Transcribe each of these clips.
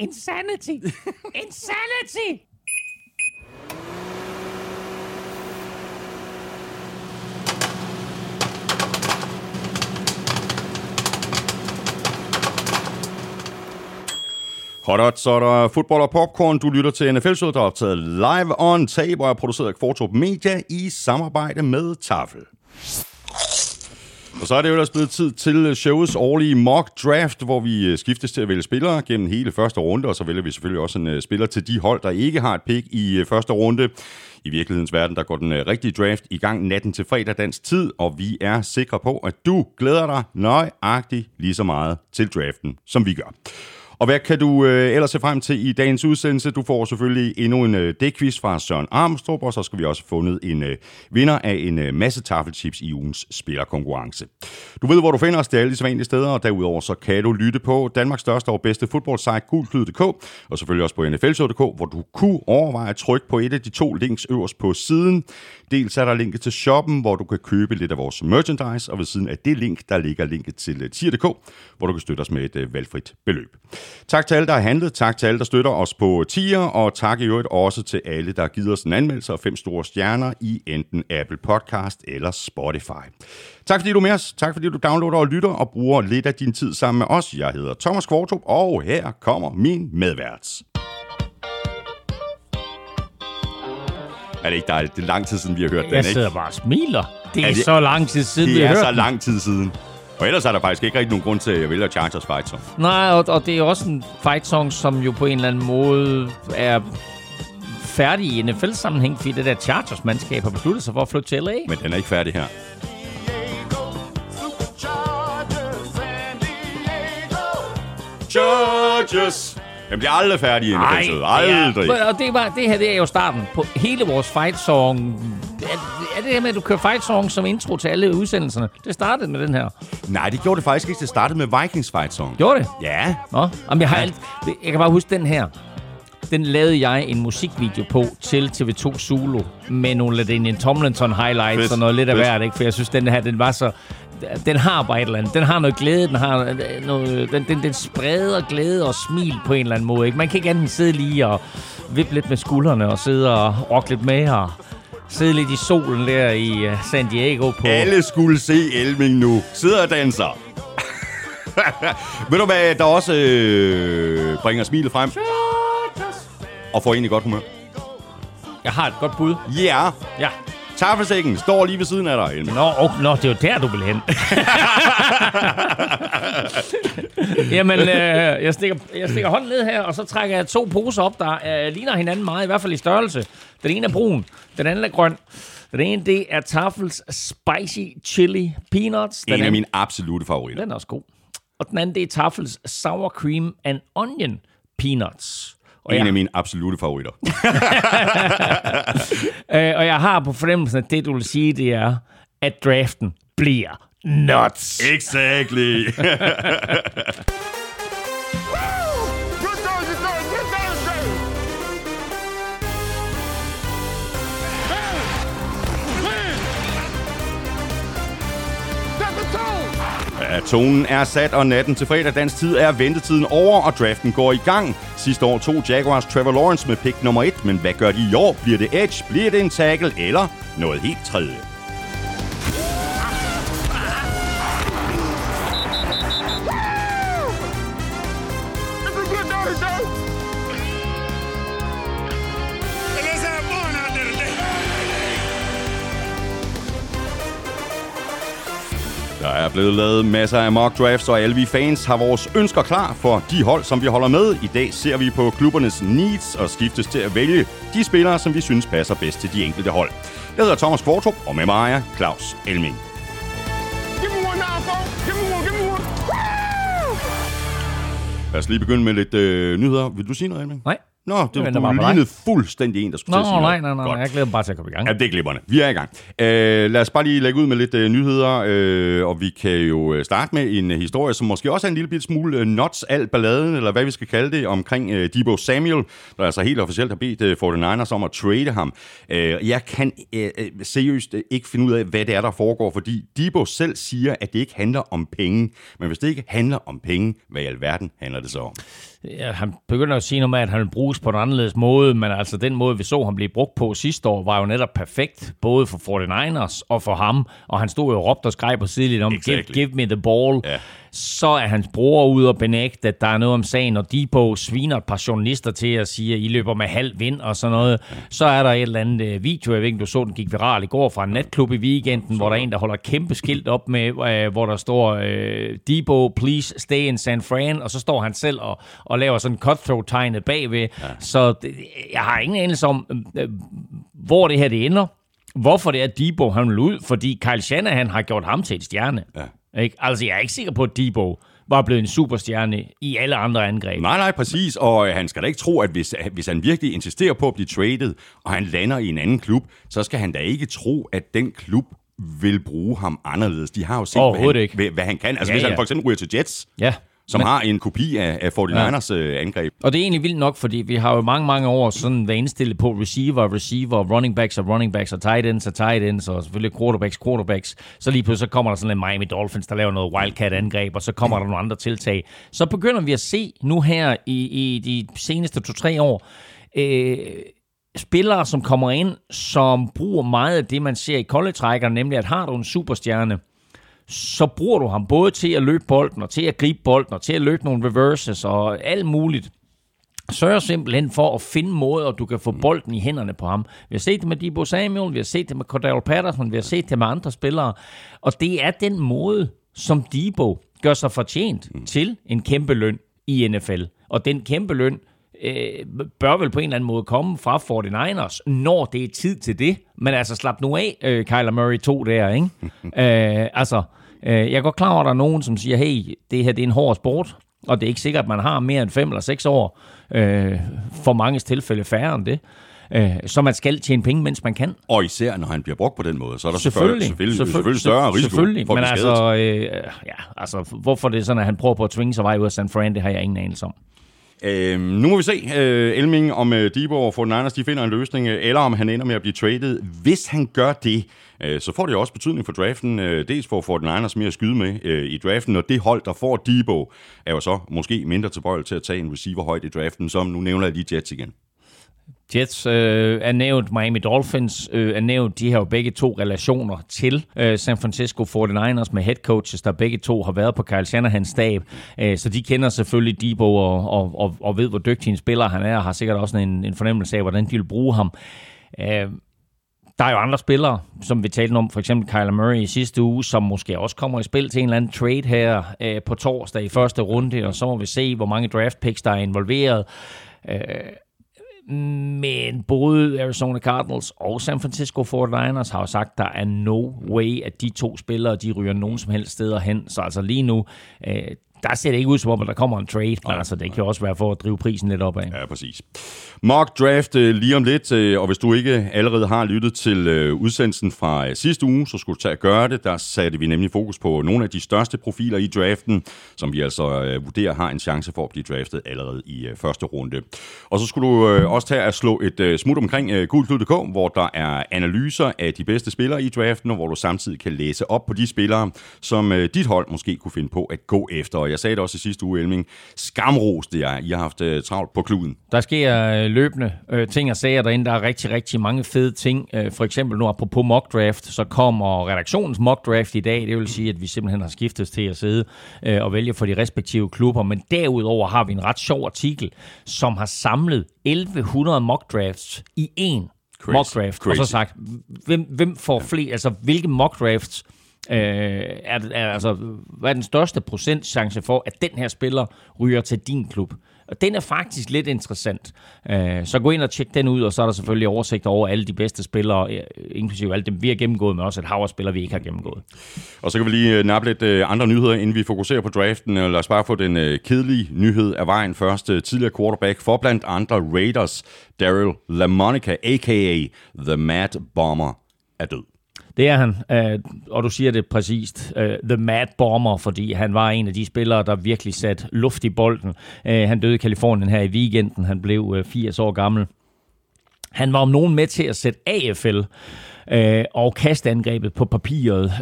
Insanity! Insanity! Hot, så er der fodbold og popcorn. Du lytter til NFL-showet, der er optaget live on tape og er produceret af Kvartrup Media i samarbejde med Tafel. Og så er det jo ellers blevet tid til showets årlige mock draft, hvor vi skiftes til at vælge spillere gennem hele første runde, og så vælger vi selvfølgelig også en spiller til de hold, der ikke har et pick i første runde. I virkelighedens verden, der går den rigtige draft i gang natten til fredag dansk tid, og vi er sikre på, at du glæder dig nøjagtigt lige så meget til draften, som vi gør. Og hvad kan du ellers se frem til i dagens udsendelse? Du får selvfølgelig endnu en dækquiz fra Søren Armstrong, og så skal vi også have fundet en vinder af en masse taffelchips i ugens spillerkonkurrence. Du ved, hvor du finder os, det er alle de sædvanlige steder, og derudover så kan du lytte på Danmarks største og bedste fodboldsite, gulklyd.dk, og selvfølgelig også på nflshow.dk, hvor du kunne overveje at trykke på et af de to links øverst på siden. Dels er der linket til shoppen, hvor du kan købe lidt af vores merchandise, og ved siden af det link, der ligger linket til tier.dk, hvor du kan støtte os med et valgfrit beløb. Tak til alle, der har handlet. Tak til alle, der støtter os på tier. Og tak i øvrigt også til alle, der har givet os en anmeldelse og 5 store stjerner i enten Apple Podcast eller Spotify. Tak fordi du er med os. Tak fordi du downloader og lytter og bruger lidt af din tid sammen med os. Jeg hedder Thomas Kvartrup, og her kommer min medvært. Er det ikke dejligt? Det er lang tid siden, vi har hørt den, ikke? Jeg sidder bare og smiler. Det er så lang tid siden, vi har hørt den. Det er så lang tid siden. Og ellers er der faktisk ikke rigtig nogen grund til, at jeg vælger Chargers fight song. Nej, og det er også en fight song, som jo på en eller anden måde er færdig i NFL-sammenhæng, fordi det der Chargers-mandskab har besluttet sig for at flytte til LA. Men den er ikke færdig her. Chargers! Den bliver aldrig færdig i NFL-sammenhæng. Aldrig. Ja. Og det her er jo starten på hele vores fight song. Er det her med, at du kører fight song som intro til alle udsendelserne? Det startede med den her. Nej, det gjorde det faktisk ikke. Det startede med Vikings fight song. Gjorde det? Ja. Nå, jamen, jeg kan bare huske den her. Den lavede jeg en musikvideo på til TV2 Zulu med nogle Ladanian Tomlinson highlights og noget lidt af hvert, ikke? For jeg synes, den her, den var så... Den har bare et eller andet. Den har noget glæde. Den har noget, den spreder glæde og smil på en eller anden måde, ikke? Man kan ikke andet sidde lige og vippe lidt med skuldrene og sidde og rocke lidt med og... Sidde lidt i solen der i San Diego på... Alle skulle se Elming nu. Sidder og danser. Ved du hvad, der også bringer smilet frem? Og får egentlig godt humør. Jeg har et godt bud. Yeah. Ja. Taffelsækken står lige ved siden af dig, Elming. Nå, det er jo der, du vil hen. Jamen, jeg stikker hånden ned her, og så trækker jeg to poser op, der ligner hinanden meget, i hvert fald i størrelse. Den ene er brun, den anden er grøn. Den ene, det er Tafels Spicy Chili Peanuts. Den en af mine absolutte favoritter. Den er også god. Og den anden, det er Tafels Sour Cream and Onion Peanuts. Og en af mine absolutte favoritter. Og jeg har på fornemmelsen, at det, du vil sige, det er, at draften bliver nuts. Exactly. Tonen er sat, og natten til fredag dansk tid er ventetiden over, og draften går i gang. Sidste år tog Jaguars Trevor Lawrence med pick nummer 1, men hvad gør de i år? Bliver det edge? Bliver det en tackle? Eller noget helt tredje? Der er blevet lavet masser af mock drafts, og alle vi fans har vores ønsker klar for de hold, som vi holder med. I dag ser vi på klubbernes needs og skiftes til at vælge de spillere, som vi synes passer bedst til de enkelte hold. Jeg hedder Thomas Kvartrup, og med mig er Claus Elming. Lad os lige begynde med lidt nyheder. Vil du sige noget, Elming? Nej. Nå, du lignede fuldstændig en, der skulle til at sige noget. Nej, jeg glæder mig bare til at komme i gang. Ja, det er glipperne. Vi er i gang. Lad os bare lige lægge ud med lidt nyheder, og vi kan jo starte med en historie, som måske også er en lille smule nuts alt balladen, eller hvad vi skal kalde det, omkring Deebo Samuel, der altså helt officielt har bedt 49ers om at trade ham. Jeg kan seriøst ikke finde ud af, hvad det er, der foregår, fordi Deebo selv siger, at det ikke handler om penge. Men hvis det ikke handler om penge, hvad i alverden handler det så om? han begynder at sige noget med, at han vil bruges på en anderledes måde, men altså den måde, vi så ham blive brugt på sidste år, var jo netop perfekt, både for 49ers og for ham, og han stod jo og råbte og skreg på sidelinjen om, give me the ball. Yeah. Så er hans bror ude og benægte, at der er noget om sagen, og Deebo sviner et par journalister til at sige, at I løber med halv vind og sådan noget. Så er der et eller andet video, jeg ved ikke, du så, den gik viral i går fra en natklub i weekenden, hvor der er en, der holder kæmpe skilt op med, hvor der står Deebo, please stay in San Fran, og så står han selv og laver sådan cutthroat-tegnet bagved. Ja. Så jeg har ingen anelse om, hvor det her det ender, hvorfor det er Deebo, han vil ud, fordi Kyle Shanahan har gjort ham til en stjerne. Ja. Ikke? Altså, jeg er ikke sikker på, at Deebo var blevet en superstjerne i alle andre angreb. Nej, præcis, og han skal da ikke tro, at hvis han virkelig insisterer på at blive traded, og han lander i en anden klub, så skal han da ikke tro, at den klub vil bruge ham anderledes. De har jo set, hvad han kan. Altså, ja, hvis han for eksempel ryger til Jets, som har en kopi af 49ers angreb. Og det er egentlig vildt nok, fordi vi har jo mange år sådan været indstillet på receiver, running backs og tight ends, og selvfølgelig quarterbacks. Så lige pludselig så kommer der sådan en Miami Dolphins, der laver noget wildcat-angreb, og så kommer der nogle andre tiltag. Så begynder vi at se nu her i de seneste 2-3 år, spillere, som kommer ind, som bruger meget af det, man ser i college-rækkerne, nemlig at har du en superstjerne, så bruger du ham både til at løbe bolden, og til at gribe bolden, og til at løbe nogle reverses, og alt muligt. Sørg simpelthen for at finde måder, du kan få bolden i hænderne på ham. Vi har set det med Deebo Samuel, vi har set det med Cordell Patterson, vi har set det med andre spillere. Og det er den måde, som Deebo gør sig fortjent til en kæmpe løn i NFL. Og den kæmpe løn bør vel på en eller anden måde komme fra 49ers, når det er tid til det. Men altså, slap nu af, Kyler Murray 2 der, ikke? Jeg er godt klar over, at der er nogen, som siger, hey, det her det er en hård sport, og det er ikke sikkert, at man har mere end 5 eller 6 år, for manges tilfælde færre end det. Så man skal tjene penge, mens man kan. Og især, når han bliver brugt på den måde, så er der selvfølgelig større risiko for at blive skadet. Hvorfor det er sådan, at han prøver på at tvinge sig vej ud af San Fran, det har jeg ingen anelse om. Nu må vi se, Elming, om Deebo og 49ers de finder en løsning, eller om han ender med at blive traded. Hvis han gør det, så får det også betydning for draften. Dels får 49ers mere at skyde med i draften, og det hold, der får Deebo, er jo så måske mindre tilbøjelig til at tage en receiver højt i draften, som nu nævner jeg lige Jets igen. Jets er nævnt, Miami Dolphins er nævnt, de har jo begge to relationer til San Francisco 49ers med head coaches, der begge to har været på Kyle Shanahans stab, så de kender selvfølgelig Deebo og ved, hvor dygtig en spiller han er, og har sikkert også en fornemmelse af, hvordan de vil bruge ham. Der er jo andre spillere, som vi talte om, for eksempel Kyler Murray i sidste uge, som måske også kommer i spil til en eller anden trade her på torsdag i første runde, og så må vi se, hvor mange draft picks, der er involveret. Men både Arizona Cardinals og San Francisco 49ers har jo sagt, at der er no way, at de to spillere de ryger nogen som helst steder hen. Så altså lige nu, der ser det ikke ud som om, at der kommer en trade, men altså det kan også være for at drive prisen lidt opad. Ja, præcis. Mock draft lige om lidt, og hvis du ikke allerede har lyttet til udsendelsen fra sidste uge, så skulle du tage at gøre det. Der satte vi nemlig fokus på nogle af de største profiler i draften, som vi altså vurderer har en chance for at blive draftet allerede i første runde. Og så skulle du også tage at slå et smut omkring gulklud.dk, hvor der er analyser af de bedste spillere i draften, og hvor du samtidig kan læse op på de spillere, som dit hold måske kunne finde på at gå efter. Jeg sagde det også i sidste uge, Elming. Skamros det er. I har haft travlt på kluden. Der sker løbende ting og sager derinde. Der er rigtig, rigtig mange fede ting. For eksempel nu apropos mockdraft, så kommer redaktionens mockdraft i dag. Det vil sige, at vi simpelthen har skiftet til at sidde og vælge for de respektive klubber. Men derudover har vi en ret sjov artikel, som har samlet 1100 mockdrafts i én mockdraft. Og så sagt, hvem får flere? Altså, hvilke mockdrafts hvad er den største procentchance for, at den her spiller ryger til din klub? Og den er faktisk lidt interessant. Så gå ind og tjek den ud, og så er der selvfølgelig oversigt over alle de bedste spillere, inklusive alle dem, vi har gennemgået, men også et hav af spillere, vi ikke har gennemgået. Og så kan vi lige nappe lidt andre nyheder, inden vi fokuserer på draften. Lad os bare få den kedelige nyhed af vejen først. Tidligere quarterback for blandt andre Raiders, Daryl LaMonica, a.k.a. The Mad Bomber, er død. Det er han, og du siger det præcist, The Mad Bomber, fordi han var en af de spillere, der virkelig satte luft i bolden. Han døde i Kalifornien her i weekenden, han blev 80 år gammel. Han var om nogen med til at sætte AFL og kastangrebet på papiret.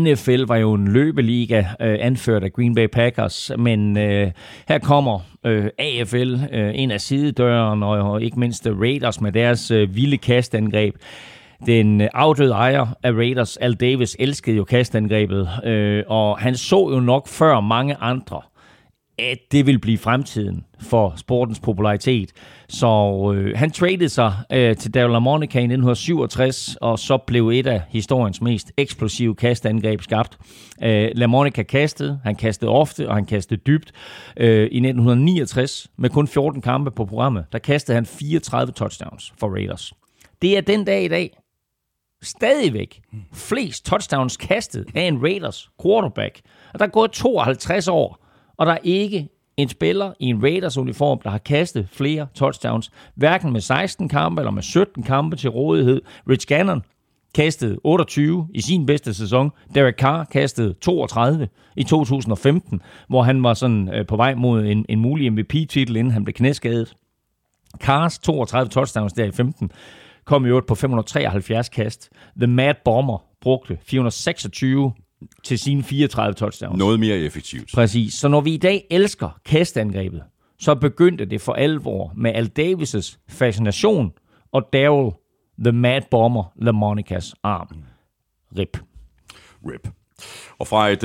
NFL var jo en løbeliga anført af Green Bay Packers, men her kommer AFL ind af sidedøren, og ikke mindst Raiders med deres vilde kastangreb. Den afdøde ejer af Raiders, Al Davis, elskede jo kastangrebet, og han så jo nok før mange andre, at det vil blive fremtiden for sportens popularitet. Så han tradede sig til Daryl LaMonica i 1967, og så blev et af historiens mest eksplosive kastangreb skabt. LaMonica kastede, han kastede ofte, og han kastede dybt. I 1969, med kun 14 kampe på programmet, der kastede han 34 touchdowns for Raiders. Det er den dag i dag stadigvæk flest touchdowns kastet af en Raiders quarterback. Og der er gået 52 år, og der er ikke en spiller i en Raiders-uniform, der har kastet flere touchdowns. Hverken med 16 kampe eller med 17 kampe til rådighed. Rich Gannon kastede 28 i sin bedste sæson. Derek Carr kastede 32 i 2015, hvor han var sådan på vej mod en mulig MVP-titel, inden han blev knæskadet. Carrs 32 touchdowns der i 15 kom i øvrigt på 573 kast. The Mad Bomber brugte 426 til sine 34 touchdowns. Noget mere effektivt. Præcis. Så når vi i dag elsker kastangrebet, så begyndte det for alvor med Al Davis' fascination og Daryl The Mad Bomber LaMonicas arm. Rip. Og fra et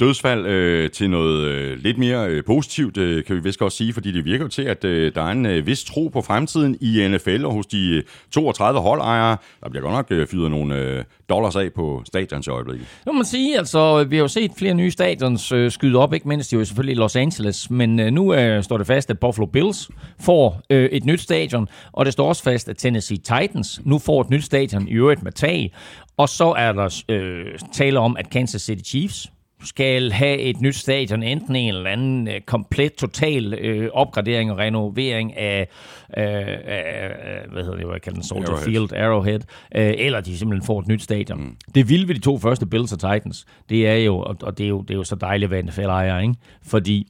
dødsfald til noget lidt mere positivt, kan vi vist også sige, fordi det virker til, at der er en vis tro på fremtiden i NFL og hos de 32 holdejere. Der bliver godt nok fyret nogle dollars af på stadions i øjeblikket. Nu må man sige, altså vi har jo set flere nye stadions skyde op, ikke mindst jo selvfølgelig i Los Angeles, men nu står det fast, at Buffalo Bills får et nyt stadion, og det står også fast, at Tennessee Titans nu får et nyt stadion i øvrigt med tag. Og så er der tale om, at Kansas City Chiefs skal have et nyt stadion, enten en eller anden komplet, total opgradering og renovering af, Soldier Field, Arrowhead, eller de simpelthen får et nyt stadion. Mm. Det vilde ved de to første Bills og Titans, det er jo så dejligt at være NFL-ejer, ikke? Fordi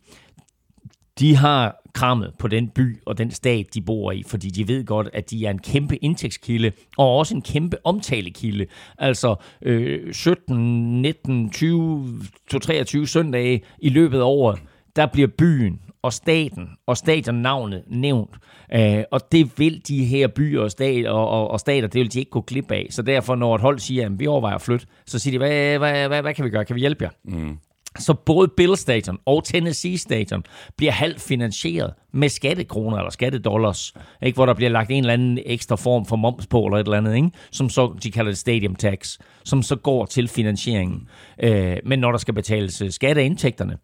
de har krammet på den by og den stat, de bor i, fordi de ved godt, at de er en kæmpe indtægtskilde, og også en kæmpe omtalekilde. Altså 17, 19, 20, 23 søndage i løbet af året, der bliver byen og staten og stadionnavnet nævnt. Og det vil de her byer og stater, det vil de ikke kunne klippe af. Så derfor, når et hold siger, at vi overvejer at flytte, så siger de, hvad kan vi gøre? Kan vi hjælpe jer? Mm. Så både Bills Stadion og Tennessee Stadion bliver halvt finansieret med skattekroner eller skattedollars, ikke? Hvor der bliver lagt en eller anden ekstra form for moms på eller et eller andet, ikke? Som så, de kalder det stadium tax, som så går til finansieringen. Men når der skal betales skat af indtægterne,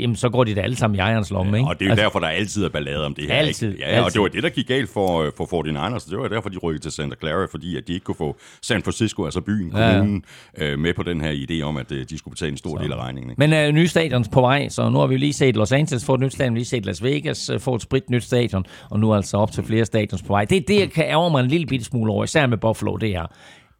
jamen, så går de da alle sammen i ejerens lomme. Ikke? Ja, og det er jo derfor, der altid er ballade om det her. Altid, ikke? Ja, altid. Og det var det, der gik galt for 49ers. Det var derfor, de rykkede til Santa Clara, fordi at de ikke kunne få San Francisco, altså byen, kommunen, med på den her idé om, at de skulle betale en stor del af regningen. Men nye stadions på vej, så nu har vi lige set Los Angeles få et nyt stadion, lige set Las Vegas få et sprit nyt stadion, og nu altså op til flere stadions på vej. Det er det, jeg kan ærge mig en lille bitte smule over, især med Buffalo, det er,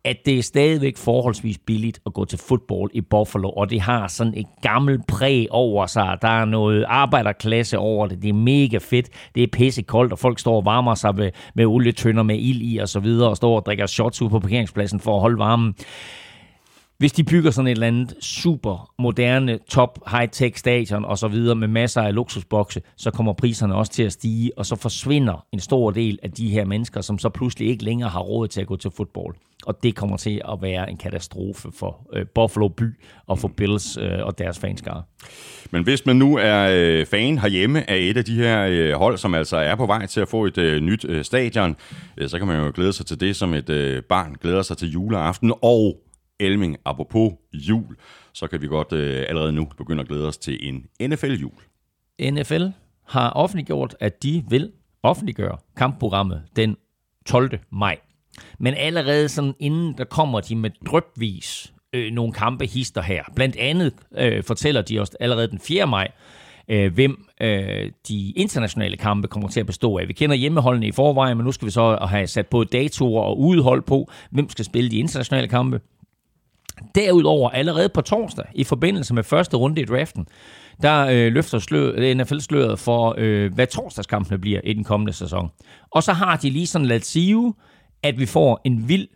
at det er stadigvæk forholdsvis billigt at gå til fodbold i Buffalo, og det har sådan et gammelt præg over sig. Der er noget arbejderklasse over det. Det er mega fedt. Det er pissekoldt, og folk står og varmer sig med olietønder med ild i og så videre, og står og drikker shots ud på parkeringspladsen for at holde varmen. Hvis de bygger sådan et eller andet super moderne, top high-tech stadion og så videre med masser af luksusbokse, så kommer priserne også til at stige, og så forsvinder en stor del af de her mennesker, som så pludselig ikke længere har råd til at gå til fodbold. Og det kommer til at være en katastrofe for Buffalo by og for Bills og deres fanskare. Men hvis man nu er fan herhjemme af et af de her hold, som altså er på vej til at få et nyt stadion, så kan man jo glæde sig til det, som et barn glæder sig til juleaften. Og Elming, apropos jul, så kan vi godt allerede nu begynde at glæde os til en NFL-jul. NFL har offentliggjort, at de vil offentliggøre kampprogrammet den 12. maj. Men allerede sådan inden, der kommer de med drypvis nogle kampehister her. Blandt andet fortæller de os allerede den 4. maj, hvem de internationale kampe kommer til at bestå af. Vi kender hjemmeholdene i forvejen, men nu skal vi så have sat både datoer og udehold på, hvem skal spille de internationale kampe. Derudover allerede på torsdag, i forbindelse med første runde i draften, der løfter NFL-sløret for, hvad torsdagskampene bliver i den kommende sæson. Og så har de lige sådan ladt sige, at vi får en vild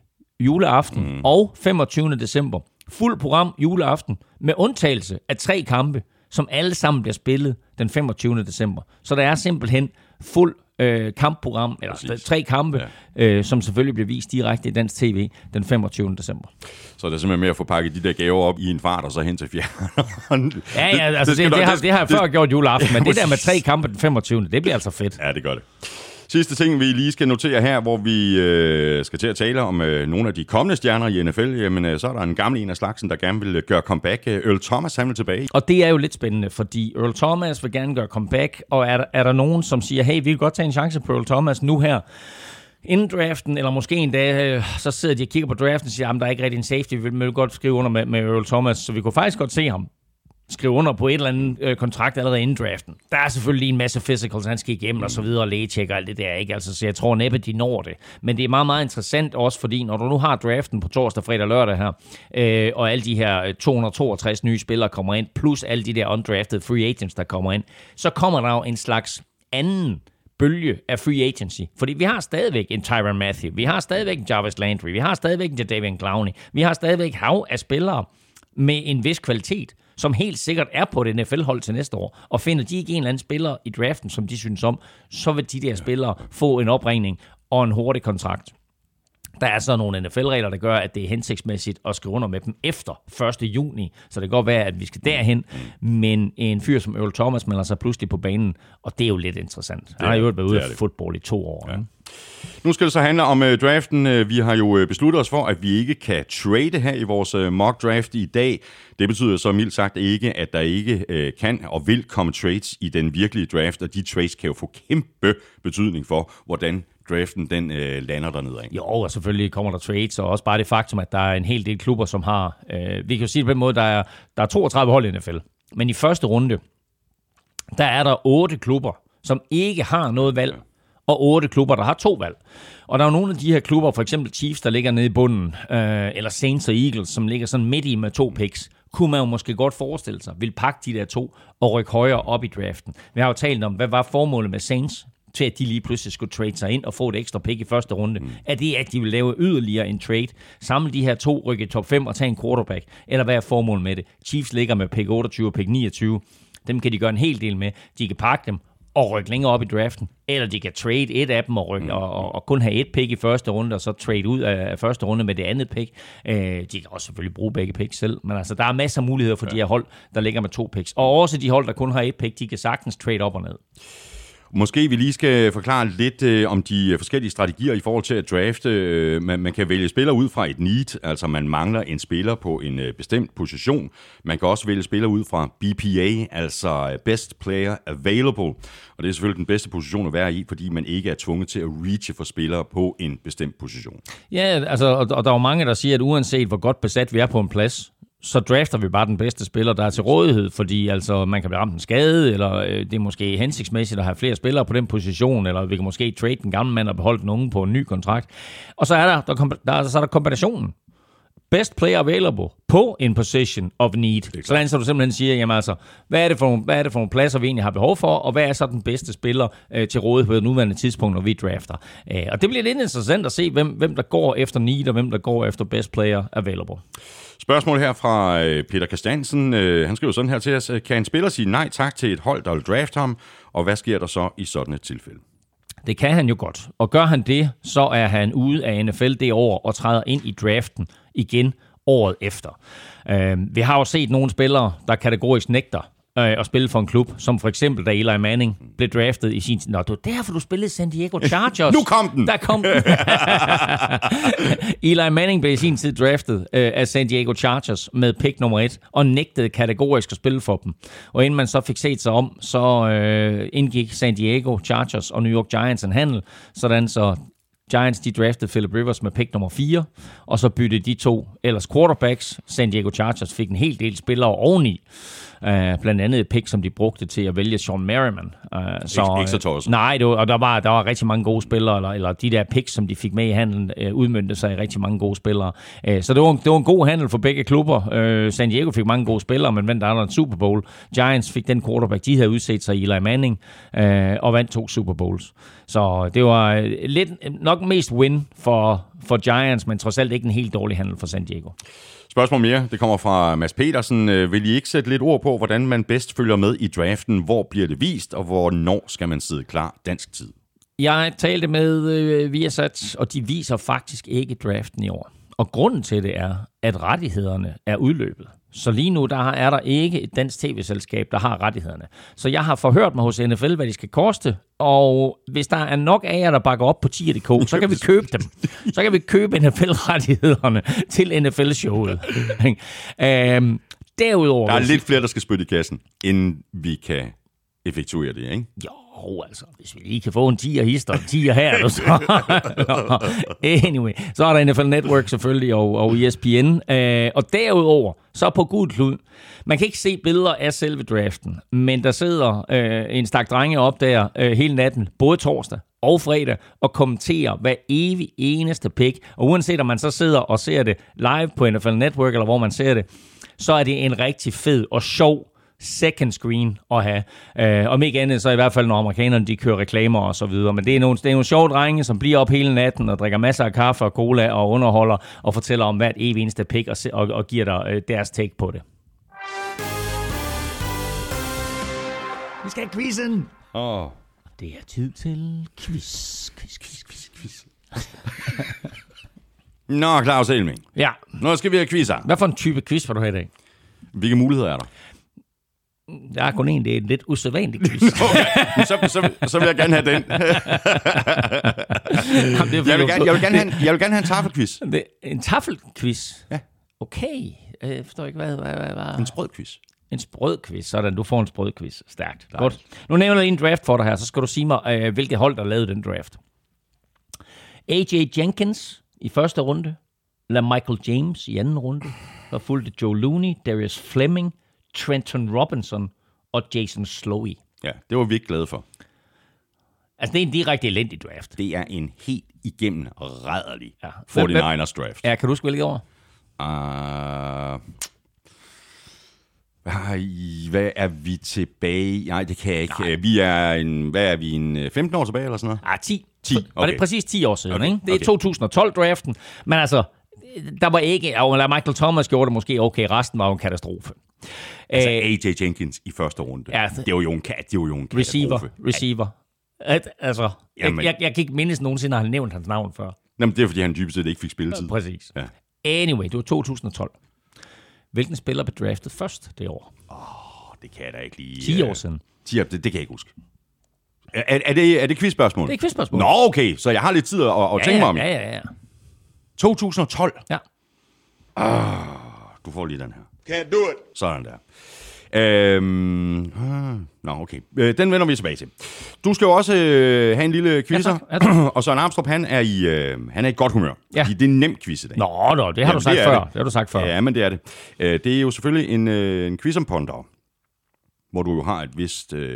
juleaften og 25. december. Fuld program juleaften med undtagelse af 3 kampe, som alle sammen bliver spillet den 25. december. Så der er simpelthen fuld kampprogram, eller 3 kampe, som selvfølgelig bliver vist direkte i dansk tv den 25. december. Så er det simpelthen med at få pakket de der gaver op i en fart, og så hen til fjern. Det har jeg før gjort juleaften, men det der med 3 kampe den 25. det bliver altså fedt. Ja, det gør det. Sidste ting, vi lige skal notere her, hvor vi skal til at tale om nogle af de kommende stjerner i NFL, jamen så er der en gammel en af slagsen, der gerne vil gøre comeback. Earl Thomas, han vil tilbage. Og det er jo lidt spændende, fordi Earl Thomas vil gerne gøre comeback, og er der nogen, som siger, hey, vi vil godt tage en chance på Earl Thomas nu her, inden draften, eller måske en dag, så sidder de og kigger på draften og siger, jamen der er ikke rigtig en safety, vi vil godt skrive under med Earl Thomas, så vi kunne faktisk godt se ham skrive under på et eller andet kontrakt allerede inden draften. Der er selvfølgelig en masse physicals, han skal igennem og så videre, og lægetjek og alt det der, ikke? Altså, så jeg tror næppe, de når det. Men det er meget, meget interessant også, fordi når du nu har draften på torsdag, fredag og lørdag her, og alle de her 262 nye spillere kommer ind, plus alle de der undrafted free agents, der kommer ind, så kommer der jo en slags anden bølge af free agency. Fordi vi har stadigvæk en Tyrann Mathieu, vi har stadigvæk en Jarvis Landry, vi har stadigvæk en Jadeveon Clowney, vi har stadigvæk hav af spillere med en vis kvalitet, som helt sikkert er på det NFL-hold til næste år, og finder de ikke en eller anden spiller i draften, som de synes om, så vil de der spillere få en opringning og en hurtig kontrakt. Der er så nogle NFL-regler, der gør, at det er hensigtsmæssigt at skrive under med dem efter 1. juni, så det kan godt være, at vi skal derhen, men en fyr som Earl Thomas melder sig pludselig på banen, og det er jo lidt interessant. Han har jo været ude af fodbold i 2 år. Ja. Nu skal det så handle om draften. Vi har jo besluttet os for, at vi ikke kan trade her i vores mock draft i dag. Det betyder så mildt sagt ikke, at der ikke kan og vil komme trades i den virkelige draft, og de trades kan jo få kæmpe betydning for, hvordan draften den lander dernede af. Jo, og selvfølgelig kommer der trades, og også bare det faktum, at der er en hel del klubber, som har... vi kan jo sige det på den måde, der er 32 hold i NFL, men i første runde, der er der 8 klubber, som ikke har noget valg, og 8 klubber, der har 2 valg. Og der er nogle af de her klubber, for eksempel Chiefs, der ligger nede i bunden, eller Saints og Eagles, som ligger sådan midt i med 2 picks, kunne man jo måske godt forestille sig, vil pakke de der 2 og rykke højere op i draften. Vi har jo talt om, hvad var formålet med Saints, til at de lige pludselig skulle trade sig ind og få et ekstra pick i første runde, at det er, at de vil lave yderligere en trade, samle de her 2, rykke i top 5 og tage en quarterback, eller hvad er formålet med det? Chiefs ligger med pick 28 og pick 29, dem kan de gøre en hel del med, de kan pakke dem og rykke længere op i draften, eller de kan trade et af dem og rykke, og kun have et pick i første runde, og så trade ud af første runde med det andet pick. De kan også selvfølgelig bruge begge picks selv, men altså, der er masser af muligheder for de her hold, der ligger med 2 picks, og også de hold, der kun har et pick, de kan sagtens trade op og ned. Måske vi lige skal forklare lidt om de forskellige strategier i forhold til at drafte. Man kan vælge spillere ud fra et need, altså man mangler en spiller på en bestemt position. Man kan også vælge spillere ud fra BPA, altså Best Player Available. Og det er selvfølgelig den bedste position at være i, fordi man ikke er tvunget til at reache for spillere på en bestemt position. Ja, altså, og der er jo mange, der siger, at uanset hvor godt besat vi er på en plads, så drafter vi bare den bedste spiller, der er til rådighed, fordi altså, man kan blive ramt en skade, eller det er måske hensigtsmæssigt at have flere spillere på den position, eller vi kan måske trade den gamle mand og beholde den unge på en ny kontrakt. Og så er der kombinationen. Best player available på en position of need. Sådan så du simpelthen siger, jamen altså, hvad er det for nogle pladser, vi egentlig har behov for, og hvad er så den bedste spiller til rådighed på nuværende tidspunkt, når vi drafter. Og det bliver lidt interessant at se, hvem der går efter need, og hvem der går efter best player available. Spørgsmål her fra Peter Christiansen. Han skriver sådan her til os. Kan en spiller sige nej tak til et hold, der vil drafte ham, og hvad sker der så i sådan et tilfælde? Det kan han jo godt, og gør han det, så er han ude af NFL det år og træder ind i draften igen året efter. Vi har jo set nogle spillere, der kategorisk nægter at spille for en klub, som for eksempel da Eli Manning blev draftet i sin tid. Nå, det var derfor, du spillede San Diego Chargers. Nu kom den! Der kom den. Eli Manning blev i sin tid draftet af San Diego Chargers med pick nummer 1, og nægtede kategorisk at spille for dem. Og inden man så fik set sig om, så indgik San Diego Chargers og New York Giants en handel, sådan så Giants, de draftede Philip Rivers med pick nummer 4, og så byttede de 2 ellers quarterbacks. San Diego Chargers fik en hel del spillere oveni. Blandt andet et pick, som de brugte til at vælge Sean Merriman. Ikke så tosset. Nej, og der var rigtig mange gode spillere, eller de der picks, som de fik med i handlen, udmøntede sig i rigtig mange gode spillere. Så det var en god handel for begge klubber. San Diego fik mange gode spillere, men vandt der en Super Bowl. Giants fik den quarterback, de havde udset sig i Eli Manning, og vandt 2 Super Bowls. Så det var lidt nok nok mest win for Giants, men trods alt ikke en helt dårlig handel for San Diego. Spørgsmål mere, det kommer fra Mads Petersen. Vil I ikke sætte lidt ord på, hvordan man bedst følger med i draften? Hvor bliver det vist, og hvornår skal man sidde klar dansk tid? Jeg talte med Viasat, og de viser faktisk ikke draften i år. Og grunden til det er, at rettighederne er udløbet. Så lige nu der er der ikke et dansk tv-selskab, der har rettighederne. Så jeg har forhørt mig hos NFL, hvad de skal koste. Og hvis der er nok af jer, der bakker op på tier.dk, så kan vi købe dem. Så kan vi købe NFL-rettighederne til NFL-showet. Derudover... Der er lidt flere, der skal spytte i kassen, inden vi kan effektuere det, ikke? Jo, altså, hvis vi lige kan få en 10'er hister, en 10'er her, så... Anyway, så er der NFL Network selvfølgelig, og ESPN. Og derudover, så på gul klud. Man kan ikke se billeder af selve draften, men der sidder en stak drenge op der hele natten, både torsdag og fredag, og kommenterer hver evig eneste pick. Og uanset om man så sidder og ser det live på NFL Network, eller hvor man ser det, så er det en rigtig fed og sjov second screen at have. Om ikke andet, så i hvert fald, når amerikanerne, de kører reklamer og så videre. Men det er nogle sjove drenge, som bliver op hele natten og drikker masser af kaffe og cola og underholder og fortæller om hvert evig eneste pick og giver dig deres take på det. Vi skal have quizzen! Det er tid til quiz. Nå, Claus Elming. Ja. Nu skal vi have quizzer. Hvad for en type quiz får du have i dag? Hvilke muligheder er der? Der er kun en, det er lidt usædvanligt. Okay. Så vil jeg gerne have den. Jeg vil gerne have en tafelquiz. En tafelquiz? Ja. Okay. Jeg forstår ikke, hvad... En sprødquiz. En sprødquiz. Sådan, du får en sprødquiz. Stærkt. Godt. Nu nævner jeg en draft for dig her, så skal du sige mig, hvilket hold, der lavede den draft. AJ Jenkins i første runde. LaMichael James i anden runde. Der fulgte Joe Looney, Darius Fleming, Trenton Robinson og Jason Slowey. Ja, det var vi ikke glade for. Altså, det er en direkte elendig draft. Det er en helt igennem rædderlig 49ers draft. Ja, kan du huske, hvilket år? Hvad er vi tilbage? Nej, det kan jeg ikke. Nej. Hvad er vi, 15 år tilbage eller sådan noget? 10. Okay. Og det er præcis 10 år siden, okay. Ikke? Det er 2012-draften. Men altså, der var ikke... Og Michael Thomas gjorde det måske okay. Resten var jo en katastrofe. Altså AJ Jenkins i første runde. Ja, det var jo en katastrofe. Receiver. Altså, jeg kan ikke mindes nogensinde, at han nævnt hans navn før. Jamen, det er, fordi han dybest set ikke fik spilletid. Præcis. Ja. Anyway, det var 2012. Hvilken spiller blev draftet først det år? Det kan jeg da ikke lige... 10 år siden. 10 år, det kan jeg ikke huske. Er det quizspørgsmål? Det er quizspørgsmål. Nå, okay, så jeg har lidt tid at tænke mig om. Ja. 2012? Ja. Du får lige den her. Can't do it. Sådan der. Okay. Den vender vi tilbage til. Du skal jo også have en lille quizzer. Ja, og Søren Armstrong, han er i godt humør. Ja. Fordi det er en nem quiz i dag. Nå, det har du sagt før. Det har du sagt før. Ja, men det er det. Det er jo selvfølgelig en quiz om ponder, hvor du jo har et vist... sådan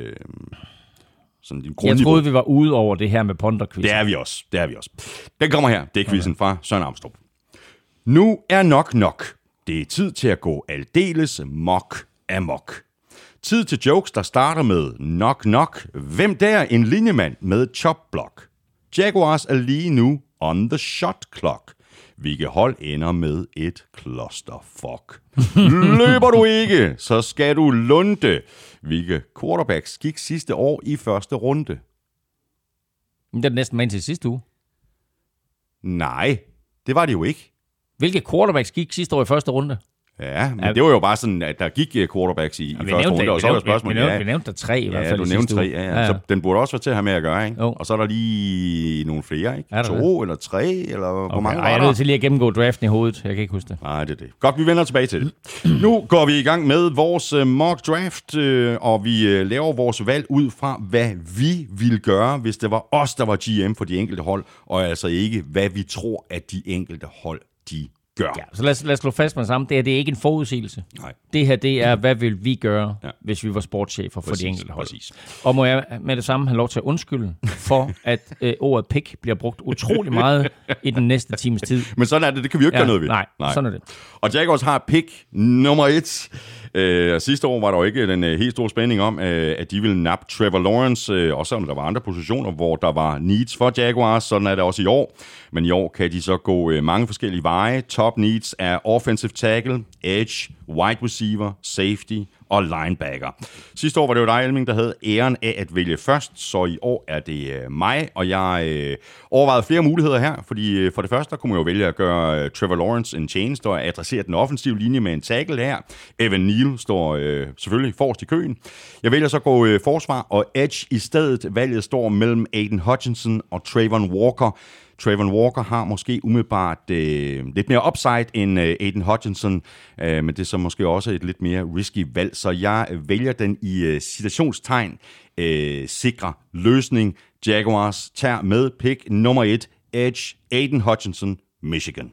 din grundniveau. Jeg troede, vi var ude over det her med ponderquiz. Det er vi også. Den kommer her. Det er quizzen fra Søren Armstrong. Nu er nok. Det er tid til at gå aldeles amok. Tid til jokes, der starter med nok. Hvem der? En linjemand med chop-block. Jaguars er lige nu on the shot clock. Hvilke hold ender med et clusterfuck? Løber du ikke, så skal du lunde. Hvilke quarterbacks gik sidste år i første runde? Det er næsten med til sidste uge. Nej, det var det jo ikke. Hvilke quarterbacks gik sidste år i første runde? Ja, men det var jo bare sådan, at der gik quarterbacks i første runde, og så var der spørgsmål. Vi nævnte der tre i hvert fald i sidste uge. Ja. Så den burde også være til at have med at gøre, ikke? Og så er der lige nogle flere, ikke? 2 eller 3, eller hvor mange var der? Jeg er nødt til lige at gennemgå draften i hovedet, jeg kan ikke huske det. Nej, det er det. Godt, vi vender tilbage til det. Nu går vi i gang med vores mock draft, og vi laver vores valg ud fra, hvad vi ville gøre, hvis det var os, der var GM for de enkelte hold, og altså ikke, hvad vi tror, at de enkelte hold de gør. Ja, så lad os slå fast med sammen. Det her, det er ikke en forudsigelse. Nej. Det her, det er, hvad vil vi gøre, hvis vi var sportschefer for de enkelte hold. Præcis. Og må jeg med det samme have lov til at undskylde for, at ordet pik bliver brugt utrolig meget i den næste times tid. Men sådan er det. Det kan vi jo ikke gøre noget ved. Nej, sådan er det. Og Jaguars har pik nummer 1. Sidste år var der jo ikke den helt store spænding om, at de ville nappe Trevor Lawrence, også selvom der var andre positioner, hvor der var needs for Jaguars. Sådan er det også i år. Men i år kan de så gå mange forskellige veje. Top needs er offensive tackle, edge, wide receiver, safety og linebacker. Sidste år var det jo dig, Elming, der havde æren af at vælge først, så i år er det mig, og jeg overvejede flere muligheder her, fordi for det første, der kunne man jo vælge at gøre Trevor Lawrence en tjeneste og adressere den offensive linje med en tackle her. Evan Neal står selvfølgelig forrest i køen. Jeg vælger så at gå forsvar og edge i stedet. Valget står mellem Aidan Hutchinson og Travon Walker. Travon Walker har måske umiddelbart lidt mere upside end Aidan Hutchinson, men det er så måske også et lidt mere risky valg, så jeg vælger den i citationstegn sikre løsning. Jaguars tager med pick nummer 1, edge, Aidan Hutchinson, Michigan.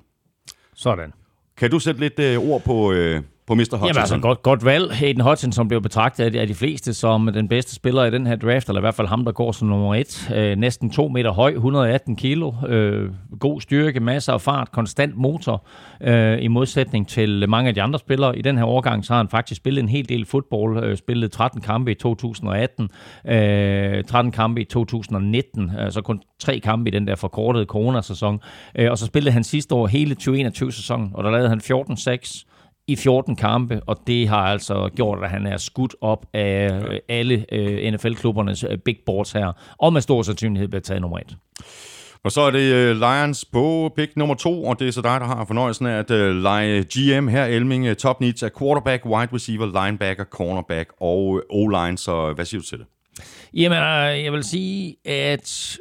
Sådan. Kan du sætte lidt ord på Mr. Hutchinson? Jamen altså, godt valg. Aidan Hutchinson blev betragtet af de fleste som den bedste spiller i den her draft, eller i hvert fald ham, der går som nummer 1. Næsten 2 meter høj, 118 kilo. God styrke, masser af fart, konstant motor. I modsætning til mange af de andre spillere i den her årgang, så har han faktisk spillet en hel del fodbold. Spillet 13 kampe i 2018, 13 kampe i 2019, så kun 3 kampe i den der forkortede coronasæson. Og så spillede han sidste år hele 2021-sæsonen, og der lavede han 14-6 i 14 kampe, og det har altså gjort, at han er skudt op af alle NFL-klubbernes big boards her, og med stor sandsynlighed bliver taget nummer 1. Og så er det Lions på pick nummer 2, og det er så dig, der har fornøjelsen af at lege GM her, Elming. Top needs er quarterback, wide receiver, linebacker, cornerback og O-line, så hvad siger du til det? Jamen, jeg vil sige, at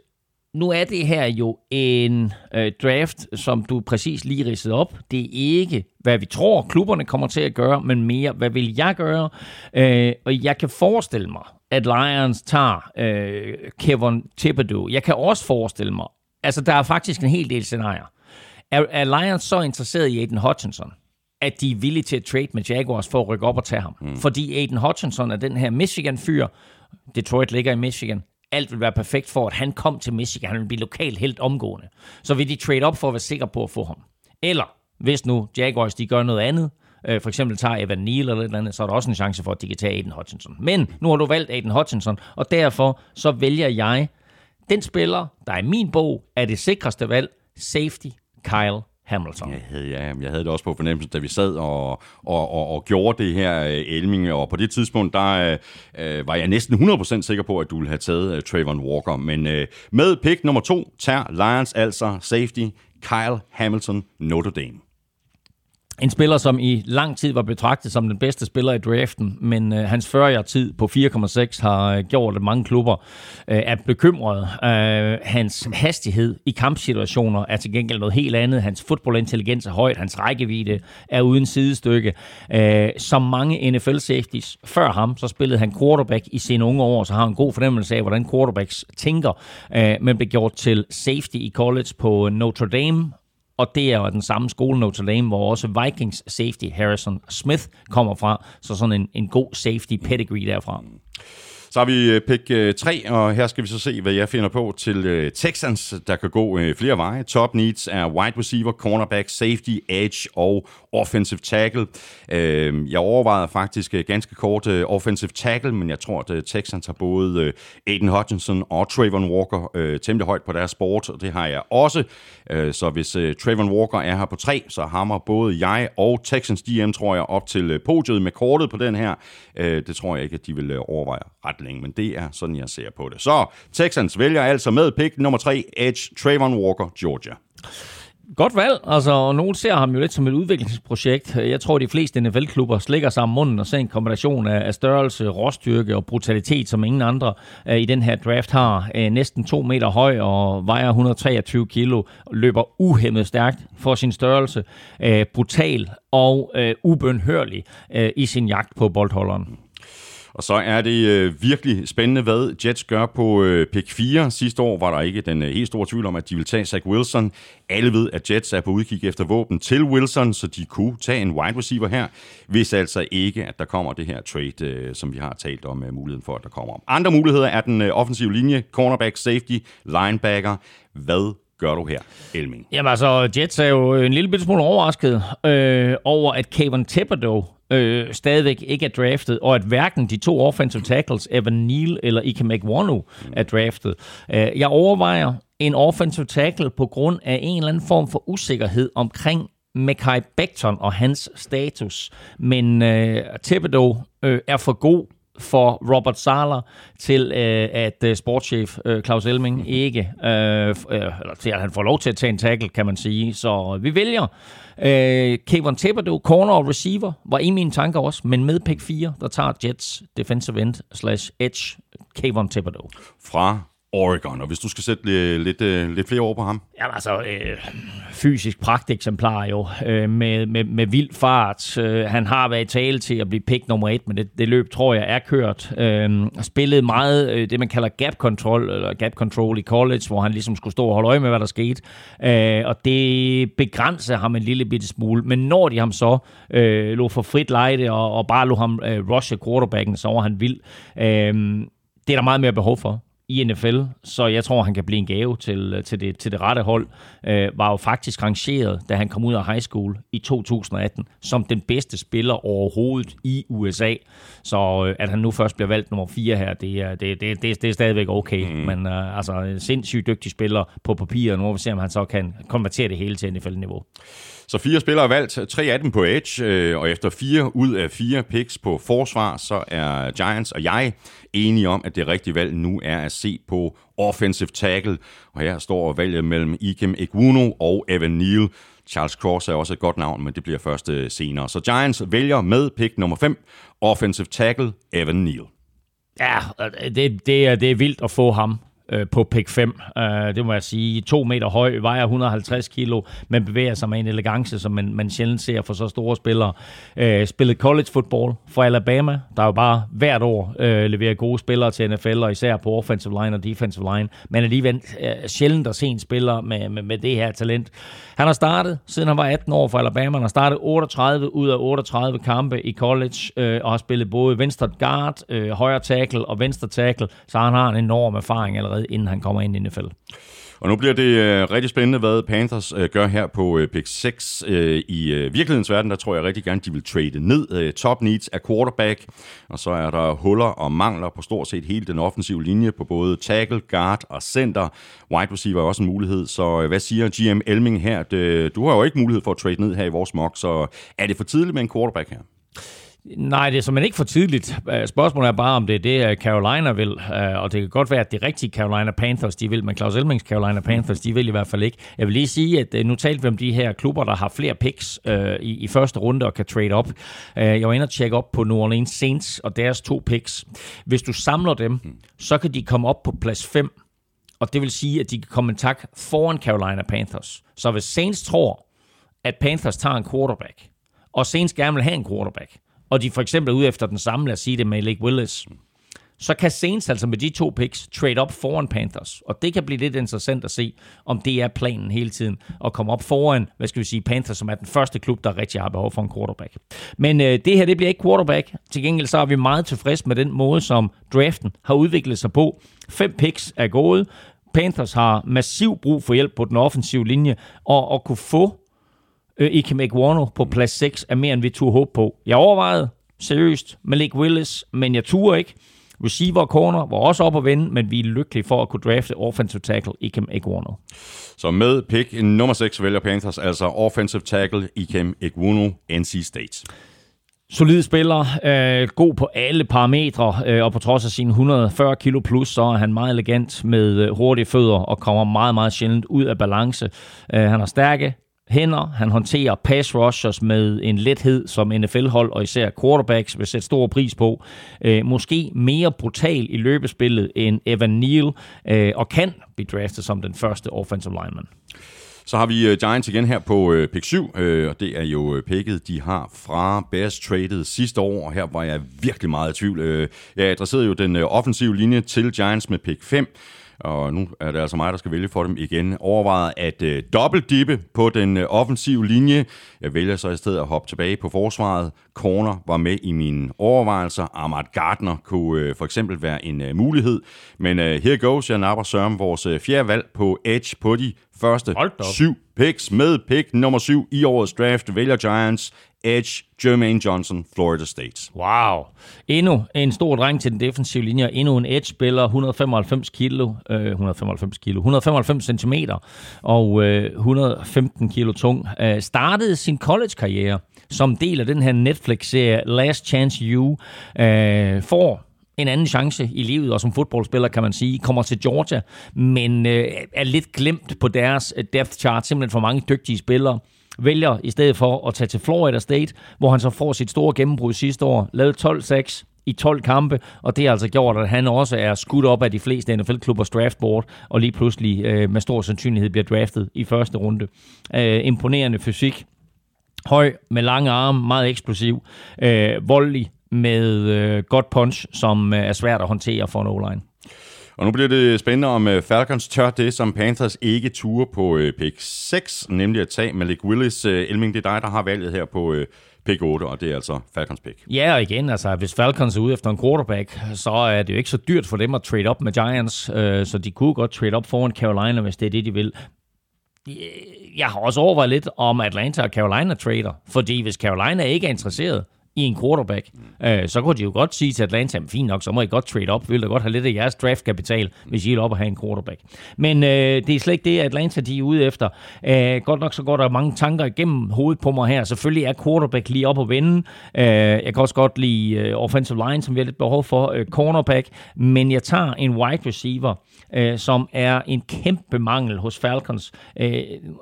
nu er det her jo en draft, som du præcis lige ridsede op. Det er ikke, hvad vi tror, klubberne kommer til at gøre, men mere, hvad vil jeg gøre? Og jeg kan forestille mig, at Lions tager Kayvon Thibodeaux. Jeg kan også forestille mig, altså der er faktisk en hel del scenarier. Er Lions så interesseret i Aidan Hutchinson, at de er villige til at trade med Jaguars for at rykke op og tage ham? Mm. Fordi Aidan Hutchinson er den her Michigan-fyr. Detroit ligger i Michigan. Alt vil være perfekt for, at han kom til Michigan. Han vil blive lokalt helt omgående. Så vil de trade op for at være sikre på at få ham. Eller hvis nu Jaguars de gør noget andet, for eksempel tager Evan Neal eller et eller andet, så er der også en chance for, at de kan tage Aidan Hutchinson. Men nu har du valgt Aidan Hutchinson, og derfor så vælger jeg den spiller, der i min bog er det sikreste valg, safety Kyle Hamilton. Jeg havde det også på fornemmelsen, da vi sad og gjorde det her, Elming, og på det tidspunkt, der var jeg næsten 100% sikker på, at du ville have taget Travon Walker, men med pick nummer 2 tager Lions altså safety Kyle Hamilton, Notre Dame. En spiller, som i lang tid var betragtet som den bedste spiller i draften, men hans 40-årstid på 4,6 har gjort, at mange klubber er bekymrede. Hans hastighed i kampsituationer er til gengæld noget helt andet. Hans fodboldintelligens er højt, hans rækkevidde er uden sidestykke. Som mange NFL-safeties før ham, så spillede han quarterback i sine unge år, så har han en god fornemmelse af, hvordan quarterbacks tænker, men blev gjort til safety i college på Notre Dame. Og det er jo den samme skole, Notre Dame, hvor også Vikings safety Harrison Smith kommer fra. Så sådan en god safety pedigree derfra. Så har vi pick 3, og her skal vi så se, hvad jeg finder på til Texans, der kan gå flere veje. Top needs er wide receiver, cornerback, safety, edge og offensive tackle. Jeg overvejede faktisk ganske kort offensive tackle, men jeg tror, at Texans har både Aidan Hutchinson og Travon Walker temmelig højt på deres board, og det har jeg også. Så hvis Travon Walker er her på 3, så hammer både jeg og Texans GM, tror jeg, op til podiet med kortet på den her. Det tror jeg ikke, at de vil overveje ret længe, men det er sådan, jeg ser på det. Så Texans vælger altså med pick nummer 3, edge, Travon Walker, Georgia. Godt valg, altså nogen ser ham jo lidt som et udviklingsprojekt. Jeg tror, de fleste NFL-klubber slikker sammen munden og ser en kombination af størrelse, råstyrke og brutalitet, som ingen andre i den her draft har. Næsten 2 meter høj og vejer 123 kilo, løber uhæmmet stærkt for sin størrelse, brutal og ubønhørlig i sin jagt på boldholderen. Og så er det virkelig spændende, hvad Jets gør på pick 4. Sidste år var der ikke den helt store tvivl om, at de ville tage Zach Wilson. Alle ved, at Jets er på udkig efter våben til Wilson, så de kunne tage en wide receiver her, hvis altså ikke, at der kommer det her trade, som vi har talt om muligheden for, at der kommer. Andre muligheder er den offensive linje, cornerback, safety, linebacker. Hvad gør du her, Elming? Jamen altså, Jets er jo en lille bitte smule overrasket over, at Kayvon Thibodeaux stadigvæk ikke er draftet, og at hverken de to offensive tackles, Evan Neal eller Ikem Ekwonu, er draftet. Jeg overvejer en offensive tackle på grund af en eller anden form for usikkerhed omkring Mekhi Becton og hans status. Men Thibodeaux er for god for Robert Saleh til, at sportschef Claus Elming ikke, eller til at han får lov til at tage en tackle, kan man sige. Så vi vælger Kayvon Thibodeaux, corner og receiver, var i mine tanker også, men med pick 4, der tager Jets defensive end / edge Kayvon Thibodeaux. Fra Oregon, og hvis du skal sætte lidt flere over på ham? Ja, altså fysisk pragteksemplar jo, med vild fart. Han har været i tale til at blive pick nummer 1, men det løb, tror jeg, er kørt. Spillede meget det, man kalder gap control i college, hvor han ligesom skulle stå og holde øje med, hvad der skete. Og det begrænser ham en lille bitte smule, men når de ham så lå for frit lejde og bare lå ham rushe quarterbacken, så var han vild. Det er der meget mere behov for i NFL, så jeg tror, han kan blive en gave til det rette hold. Var jo faktisk rangeret, da han kom ud af high school i 2018, som den bedste spiller overhovedet i USA. Så at han nu først bliver valgt nummer 4 her, det er stadigvæk okay. Men altså, sindssygt dygtig spiller på papiret. Nu må vi se, om han så kan konvertere det hele til NFL-niveau. Så 4 spillere er valgt, 3 af dem på edge, og efter 4 ud af 4 picks på forsvar, så er Giants og jeg enige om, at det rigtige valg nu er at se på offensive tackle. Og her står valget mellem Ikem Ekwonu og Evan Neal. Charles Cross er også et godt navn, men det bliver først senere. Så Giants vælger med pick nummer 5, offensive tackle Evan Neal. Ja, det er vildt at få ham på pick 5. Det må jeg sige. 2 meter høj, vejer 150 kilo, men bevæger sig med en elegance, som man sjældent ser for så store spillere. Spillede college football for Alabama, der jo bare hvert år leverer gode spillere til NFL, og især på offensive line og defensive line, men alligevel sjældent at se en spiller med det her talent. Han har startet, siden han var 18 år for Alabama, han har startet 38 ud af 38 kampe i college, og har spillet både venstre guard, højre tackle og venstre tackle, så han har en enorm erfaring allerede, inden han kommer ind i NFL. Og nu bliver det rigtig spændende, hvad Panthers gør her på pick 6. I virkelighedens verden, der tror jeg rigtig gerne, de vil trade ned. Top needs er quarterback, og så er der huller og mangler på stort set hele den offensive linje på både tackle, guard og center. Wide receiver er også en mulighed, så hvad siger GM Elming her? Du har jo ikke mulighed for at trade ned her i vores mock, så er det for tidligt med en quarterback her? Nej, det er simpelthen ikke for tidligt. Spørgsmålet er bare, om det er det, Carolina vil. Og det kan godt være, at det rigtige Carolina Panthers, de vil. Men Claus Elmings Carolina Panthers, de vil i hvert fald ikke. Jeg vil lige sige, at nu talte vi om de her klubber, der har flere picks i første runde og kan trade op. Jeg var inde og tjekke op på New Orleans Saints og deres 2 picks. Hvis du samler dem, så kan de komme op på plads 5. Og det vil sige, at de kan komme en tak foran Carolina Panthers. Så hvis Saints tror, at Panthers tager en quarterback, og Saints gerne vil have en quarterback, og de for eksempel ude efter den samme, lad os sige det, Malik Willis, så kan Saints altså med de 2 picks trade op foran Panthers. Og det kan blive lidt interessant at se, om det er planen hele tiden at komme op foran, hvad skal vi sige, Panthers, som er den første klub, der rigtig har behov for en quarterback. Men det her, det bliver ikke quarterback. Til gengæld så er vi meget tilfredse med den måde, som draften har udviklet sig på. 5 picks er gået. Panthers har massiv brug for hjælp på den offensive linje, og at kunne få Ikem Ekwonu på plads 6 er mere, end vi turde håbe på. Jeg overvejede seriøst Malik Willis, men jeg turde ikke. Receiver og corner var også op at vende, men vi er lykkelige for at kunne drafte offensive tackle Ikem Ekwonu. Så med pick nummer 6 vælger Panthers altså offensive tackle Ikem Ekwonu, NC State. Solid spiller, god på alle parametre, og på trods af sine 140 kilo plus, så er han meget elegant med hurtige fødder og kommer meget, meget sjældent ud af balance. Han har stærke hænder, han håndterer pass rushers med en lethed, som NFL-hold og især quarterbacks vil sætte stor pris på. Måske mere brutal i løbespillet end Evan Neal, og kan blive draftet som den første offensive lineman. Så har vi Giants igen her på pick 7, og det er jo picket, de har fra Bears traded sidste år, og her var jeg virkelig meget i tvivl. Jeg adresserede jo den offensive linje til Giants med pick 5, og nu er det altså mig, der skal vælge for dem igen. Overvejet at dobbeltdippe på den offensive linje. Jeg vælger så i stedet at hoppe tilbage på forsvaret. Corner var med i mine overvejelser. Ahmad Gardner kunne for eksempel være en mulighed. Men here goes, jeg napper Søren vores fjerde valg på edge på de første 7 picks. Med pick nummer 7 i årets draft vælger Giants edge Jermaine Johnson, Florida State. Wow. Endnu en stor dreng til den defensive linje, og endnu en edge-spiller, 195 centimeter og 115 kilo tung. Startede sin college-karriere som del af den her Netflix-serie Last Chance U, for en anden chance i livet, og som fodboldspiller, kan man sige, kommer til Georgia, men er lidt glemt på deres depth chart, simpelthen for mange dygtige spillere. Vælger i stedet for at tage til Florida State, hvor han så får sit store gennembrud sidste år, lavet 12-6 i 12 kampe, og det har altså gjort, at han også er skudt op af de fleste NFL-klubbers draftboard, og lige pludselig med stor sandsynlighed bliver draftet i første runde. Imponerende fysik, høj med lange arme, meget eksplosiv, voldelig med godt punch, som er svært at håndtere for en O-line. Og nu bliver det spændende, om Falcons tør det, som Panthers ikke turer på pick 6, nemlig at tage Malik Willis. Elming, det er dig, der har valget her på pick 8, og det er altså Falcons pick. Ja, og igen, altså, hvis Falcons er ude efter en quarterback, så er det jo ikke så dyrt for dem at trade op med Giants, så de kunne godt trade op foran Carolina, hvis det er det, de vil. Jeg har også overvejet lidt om Atlanta og Carolina trader, fordi hvis Carolina ikke er interesseret i en quarterback, så kunne de jo godt sige til Atlanta, fint nok, så må I godt trade op, vil da godt have lidt af jeres draftkapital, hvis I vil op og have en quarterback. Men det er slet ikke det, Atlanta de er ude efter. Godt nok så går der mange tanker igennem hovedet på mig her. Selvfølgelig er quarterback lige op og vende. Jeg kan også godt lide offensive line, som vi har lidt behov for, cornerback, men jeg tager en wide receiver, som er en kæmpe mangel hos Falcons.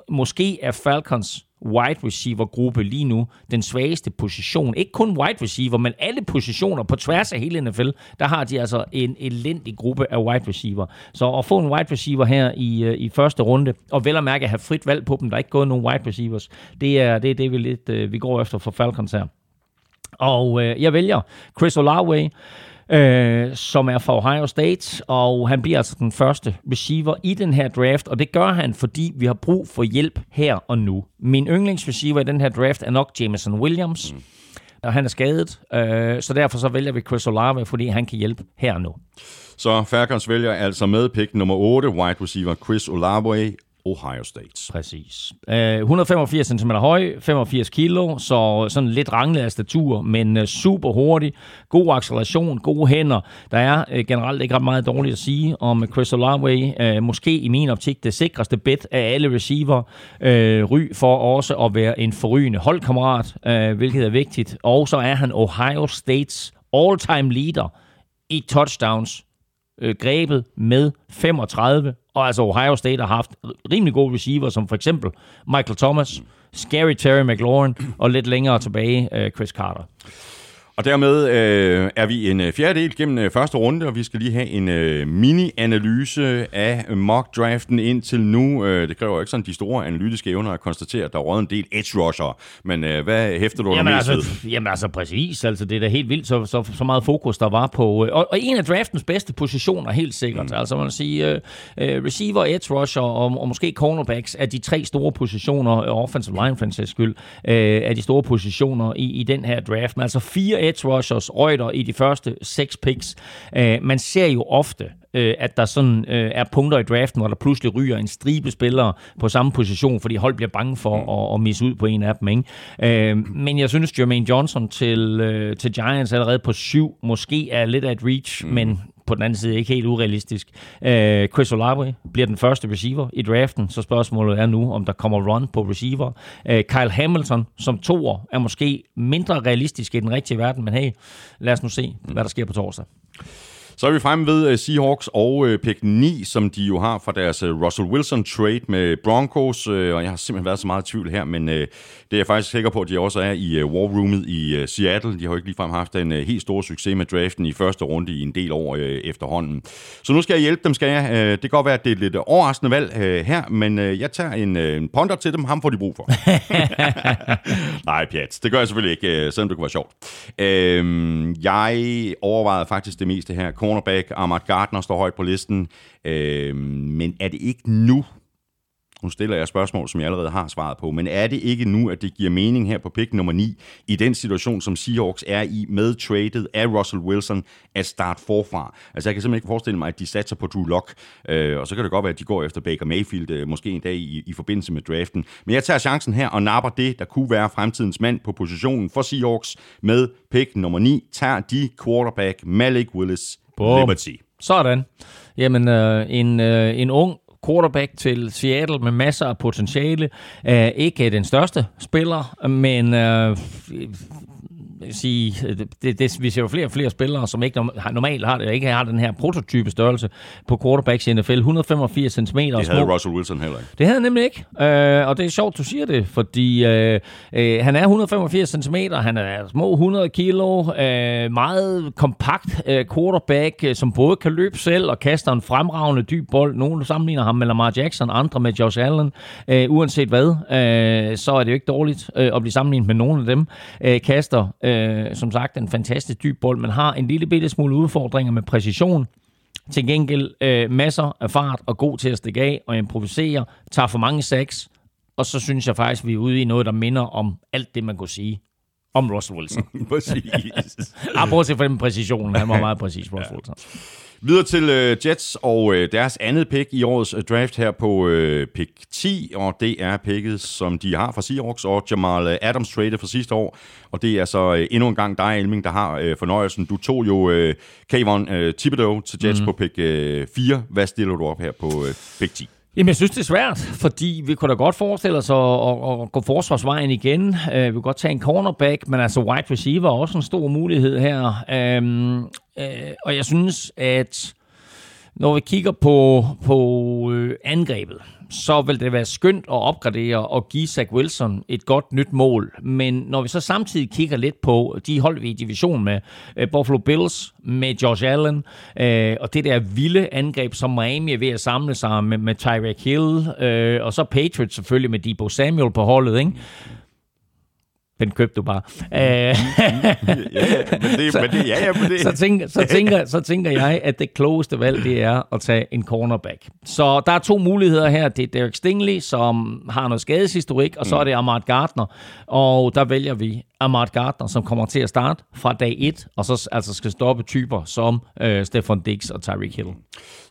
Måske er Falcons wide receiver-gruppe lige nu den svageste position. Ikke kun wide receiver, men alle positioner på tværs af hele NFL, der har de altså en elendig gruppe af wide receiver. Så at få en wide receiver her i første runde, og vel at mærke at have frit valg på dem, der er ikke gået nogen wide receivers, det er vi går efter for Falcons her. Og jeg vælger Chris Olave, som er fra Ohio State, og han bliver altså den første receiver i den her draft, og det gør han, fordi vi har brug for hjælp her og nu. Min yndlingsreceiver i den her draft er nok Jameson Williams, og han er skadet, så derfor så vælger vi Chris Olave, fordi han kan hjælpe her og nu. Så Falcons vælger altså med pick nummer 8, wide receiver Chris Olave, Ohio State. Præcis. 185 cm høj, 85 kilo, så sådan lidt ranglet af statur, men super hurtig, god acceleration, gode hænder. Der er generelt ikke ret meget dårligt at sige om Chris Olave. Måske i min optik det sikreste bet af alle receiver. Ry for også at være en forrygende holdkammerat, hvilket er vigtigt. Og så er han Ohio States all-time leader i touchdowns, grebet med 35. Og altså Ohio State har haft rimelig gode receiver, som for eksempel Michael Thomas, Scary Terry McLaurin og lidt længere tilbage Chris Carter. Og dermed er vi en fjerdedel gennem første runde, og vi skal lige have en mini-analyse af mock-draften indtil nu. Det kræver ikke sådan de store analytiske evner at konstatere, at der er røget en del edge-rusher. Men hvad hæfter du dig mest ved? Jamen altså præcis. Altså, det er da helt vildt, så meget fokus der var på. Og en af draftens bedste positioner, helt sikkert. Altså man vil sige, receiver, edge-rusher og måske cornerbacks er de tre store positioner, offensive line for en sags skyld, er de store positioner i den her draft. Men altså 4 edge rushers røgter i de første 6 picks. Man ser jo ofte, at der sådan er punkter i draften, hvor der pludselig ryger en stribe spillere på samme position, fordi hold bliver bange for at misse ud på en af dem. Ikke? Men jeg synes, Jermaine Johnson til Giants allerede på 7 måske er lidt af et reach, men på den anden side ikke helt urealistisk. Chris Olave bliver den første receiver i draften, så spørgsmålet er nu, om der kommer run på receiver. Kyle Hamilton som toer er måske mindre realistisk i den rigtige verden, men hey, lad os nu se, hvad der sker på torsdag. Så er vi fremme ved Seahawks og pick 9, som de jo har fra deres Russell Wilson-trade med Broncos. Og jeg har simpelthen været så meget i tvivl her, men det er jeg faktisk sikker på, at de også er i war roomet i Seattle. De har jo ikke ligefrem haft en helt stor succes med draften i første runde i en del år efterhånden. Så nu skal jeg hjælpe dem, skal jeg. Det kan godt være, at det er et lidt overraskende valg her, men jeg tager en ponder til dem. Ham får de brug for. Nej, pjat. Det gør jeg selvfølgelig ikke, selvom det kunne være sjovt. Jeg overvejede faktisk det meste her. Cornerback, Ahmad Gardner står højt på listen. Men er det ikke nu? Nu stiller jeg spørgsmål, som jeg allerede har svaret på. Men er det ikke nu, at det giver mening her på pick nummer 9, i den situation, som Seahawks er i, med tradet af Russell Wilson, at starte forfra? Altså, jeg kan simpelthen ikke forestille mig, at de satser på Drew Lock, og så kan det godt være, at de går efter Baker Mayfield, måske en dag i forbindelse med draften. Men jeg tager chancen her og napper det, der kunne være fremtidens mand på positionen for Seahawks. Med pick nummer 9 tager de quarterback Malik Willis Liberty. Sådan. Jamen, en ung quarterback til Seattle med masser af potentiale. Ikke den største spiller, men vi ser jo flere og flere spillere, som ikke normalt har det, ikke har den her prototype størrelse på quarterbacks i NFL. 185 cm. Det havde Russell Wilson heller ikke. Det havde han nemlig ikke. Og det er sjovt, du siger det, fordi han er 185 cm, han er små 100 kilo, meget kompakt quarterback, som både kan løbe selv og kaster en fremragende dyb bold. Nogle sammenligner ham med Lamar Jackson, andre med Josh Allen. Uanset hvad, så er det jo ikke dårligt at blive sammenlignet med nogen af dem. Kaster som sagt en fantastisk dyb bold, men har en lille bitte smule udfordringer med præcision. Til gengæld masser af fart og god til at stikke af og improvisere, tager for mange sacks, og så synes jeg faktisk, vi er ude i noget, der minder om alt det, man kunne sige om Russell Wilson. Præcis. Prøv til for den præcision. Han var meget præcis, Russell Wilson. Videre til Jets og deres andet pick i årets draft her på pick 10, og det er picket, som de har fra Seahawks og Jamal Adams trade fra sidste år, og det er så endnu en gang dig, Elming, der har fornøjelsen. Du tog jo Kayvon Thibodeaux til Jets på pick 4. Hvad stiller du op her på pick 10? Jamen, jeg synes, det er svært, fordi vi kunne da godt forestille os at gå forsvarsvejen igen. Vi kunne godt tage en cornerback, men altså wide receiver er også en stor mulighed her. Og jeg synes, at når vi kigger på angrebet, så vil det være skønt at opgradere og give Zach Wilson et godt nyt mål. Men når vi så samtidig kigger lidt på de hold, vi er i division med, Buffalo Bills med Josh Allen, og det der vilde angreb, som Miami er ved at samle sig med Tyreek Hill, og så Patriots selvfølgelig med Deebo Samuel på holdet, ikke? Den købte du bare. Så tænker jeg, at det klogeste valg, det er at tage en cornerback. Så der er to muligheder her. Det er Derek Stingley, som har noget skadeshistorik, og så er det Ahmad Gardner. Og der vælger vi Ahmad Gardner, som kommer til at starte fra dag 1, og så altså skal stoppe typer som Stefon Diggs og Tyreek Hill.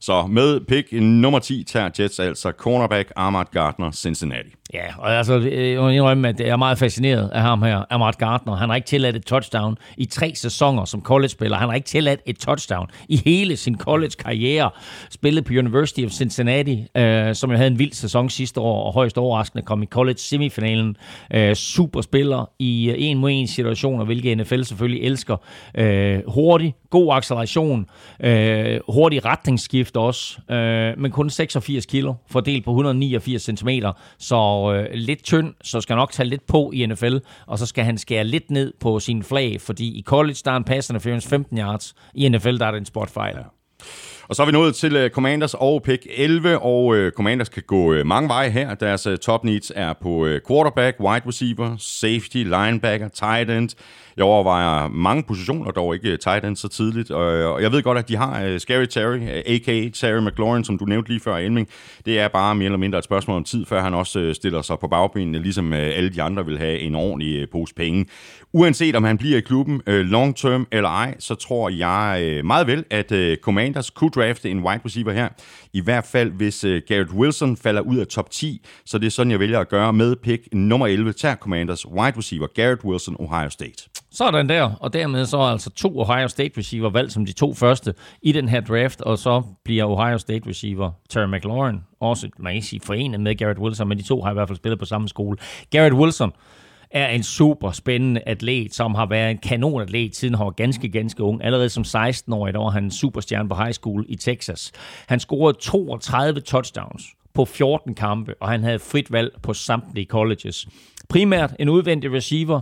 Så med pick nummer 10 tager Jets altså cornerback Ahmad Gardner, Cincinnati. Ja, og altså, jeg er meget fascineret af ham her, Ahmad Gardner. Han har ikke tilladt et touchdown i 3 sæsoner som college-spiller. Han har ikke tilladt et touchdown i hele sin college-karriere. Spillet på University of Cincinnati, som jo havde en vild sæson sidste år, og højst overraskende kom i college-semifinalen. Superspiller i en-mod-en situationer, hvilket NFL selvfølgelig elsker. Hurtig, god acceleration, hurtig retningsskift også, men kun 86 kilo, fordelt på 189 centimeter, så lidt tynd, så skal nok tage lidt på i NFL, og så skal han skære lidt ned på sine flag, fordi i college, der er en pass interference 15 yards, i NFL, der er det en spotfighter. Og så er vi nået til Commanders og pick 11, og Commanders kan gå mange veje her. Deres top needs er på quarterback, wide receiver, safety, linebacker, tight end. Jeg overvejer mange positioner, dog ikke tight end så tidligt. Og jeg ved godt, at de har Scary Terry, a.k.a. Terry McLaurin, som du nævnte lige før, Elming. Det er bare mere eller mindre et spørgsmål om tid, før han også stiller sig på bagbenene, ligesom alle de andre vil have en ordentlig pose penge. Uanset om han bliver i klubben long term eller ej, så tror jeg meget vel, at Commanders kunne drafte en wide receiver her. I hvert fald, hvis Garrett Wilson falder ud af top 10, så det er sådan, jeg vælger at gøre med pick nummer 11. Tager Commanders wide receiver Garrett Wilson, Ohio State. Sådan der, og dermed så altså 2 Ohio State receiver valgt som de 2 første i den her draft, og så bliver Ohio State receiver Terry McLaurin også, man kan sige, forenet med Garrett Wilson, men de 2 har i hvert fald spillet på samme skole. Garrett Wilson er en super spændende atlet, som har været en kanonatlet, siden han var ganske ung. Allerede som 16-årig, der var han en superstjerne på high school i Texas. Han scorede 32 touchdowns på 14 kampe, og han havde frit valg på samtlige colleges. Primært en udvendig receiver,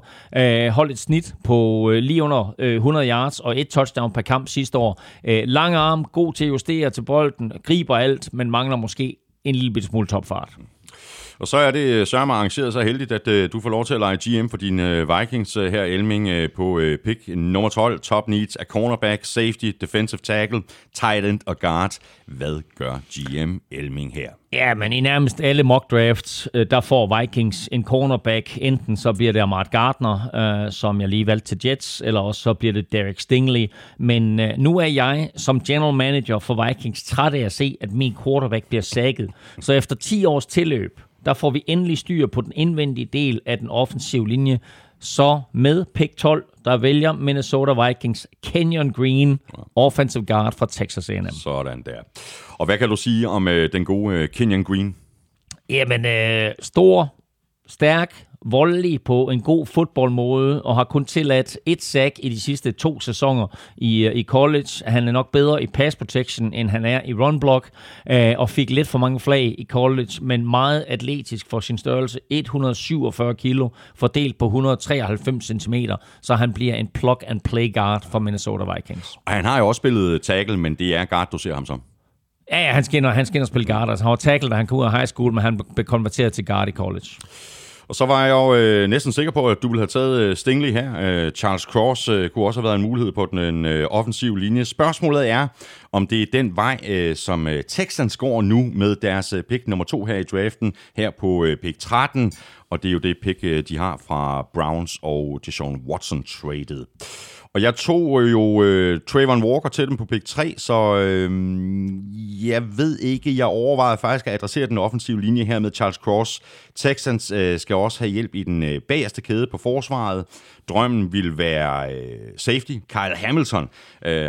holdt et snit på lige under 100 yards og et touchdown per kamp sidste år. Lang arm, god til at justere til bolden, griber alt, men mangler måske en lille smule topfart. Og så er det sørme arrangeret så heldigt, at du får lov til at lege GM for dine Vikings her, Elming, på pick nummer 12. Top needs er cornerback, safety, defensive tackle, tight end og guard. Hvad gør GM Elming her? Ja, men i nærmest alle mock drafts, der får Vikings en cornerback. Enten så bliver det Ahmad Gardner, som jeg lige valgte til Jets, eller også så bliver det Derek Stingley. Men nu er jeg som general manager for Vikings træt af at se, at min quarterback bliver sækket. Så efter 10 års tilløb, der får vi endelig styr på den indvendige del af den offensive linje. Så med pick 12, der vælger Minnesota Vikings Kenyon Green, offensive guard fra Texas A&M. Sådan der. Og hvad kan du sige om den gode Kenyon Green? Jamen, stor, stærk, voldelig på en god fodboldmåde, og har kun tilladt et sack i de sidste 2 sæsoner i college. Han er nok bedre i pass protection, end han er i run block, og fik lidt for mange flag i college, men meget atletisk for sin størrelse. 147 kilo, fordelt på 193 centimeter, så han bliver en plug and play guard for Minnesota Vikings. Og han har jo også spillet tackle, men det er guard, du ser ham som. Ja, han skinner spille guard. Altså, han var tackle, da han kom ud af high school, men han blev konverteret til guard i college. Og så var jeg jo næsten sikker på, at du ville have taget Stingley her. Charles Cross kunne også have været en mulighed på den offensive linje. Spørgsmålet er, om det er den vej, som Texans går nu med deres pick nummer 2 her i draften, her på pick 13. Og det er jo det pick, de har fra Browns og Deshaun Watson traded. Og jeg tog jo Travon Walker til dem på pick 3, så jeg ved ikke, jeg overvejede faktisk at adressere den offensive linje her med Charles Cross. Texans skal også have hjælp i den bagerste kæde på forsvaret. Drømmen ville være safety, Kyle Hamilton.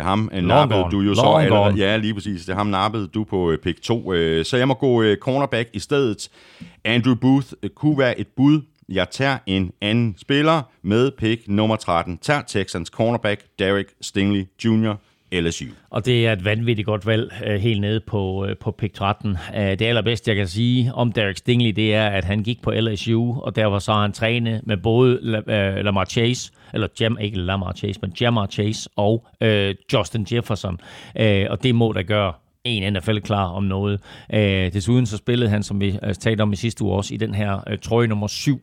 Ham nappede du jo så. Eller, ja, lige præcis. Det er ham nappede du på pick 2. Så jeg må gå cornerback i stedet. Andrew Booth kunne være et bud. Jeg tager en anden spiller med pick nummer 13. Tager Texans cornerback Derek Stingley Jr., LSU. Og det er et vanvittigt godt valg helt nede på pick 13. Det allerbedste, jeg kan sige om Derek Stingley, det er, at han gik på LSU, og der var så han trænet med både Ja'Marr Chase og Justin Jefferson. Og det må der gøre en NFL klar om noget. Desuden så spillede han, som vi talte om i sidste uge også, i den her trøje nummer 7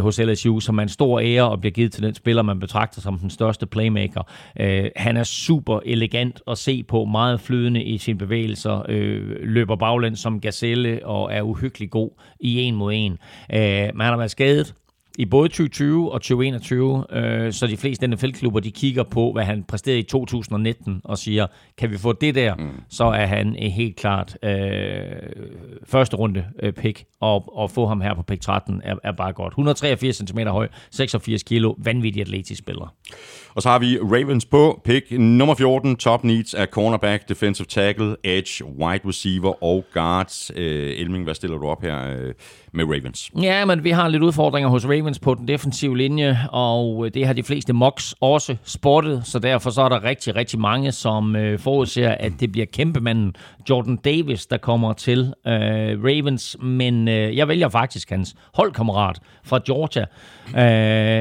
hos LSU, som er en stor ære og bliver givet til den spiller, man betragter som den største playmaker. Han er super elegant at se på, meget flydende i sine bevægelser, løber baglæns som gazelle og er uhyggelig god i 1 mod 1. Men han har været skadet i både 2020 og 2021, så de fleste NFL-klubber, de kigger på, hvad han præsterede i 2019, og siger, kan vi få det der, så er han helt klart første runde pick, og få ham her på pick 13 er bare godt. 183 cm høj, 86 kilo, vanvittig atletisk spiller. Og så har vi Ravens på pick nummer 14, top needs er cornerback, defensive tackle, edge, wide receiver og guards. Elming, hvad stiller du op her med Ravens? Ja, men vi har lidt udfordringer hos Ravens på den defensive linje, og det har de fleste mocks også spottet, så derfor så er der rigtig, rigtig mange, som forudser, at det bliver kæmpemanden Jordan Davis, der kommer til Ravens, men jeg vælger faktisk hans holdkammerat fra Georgia,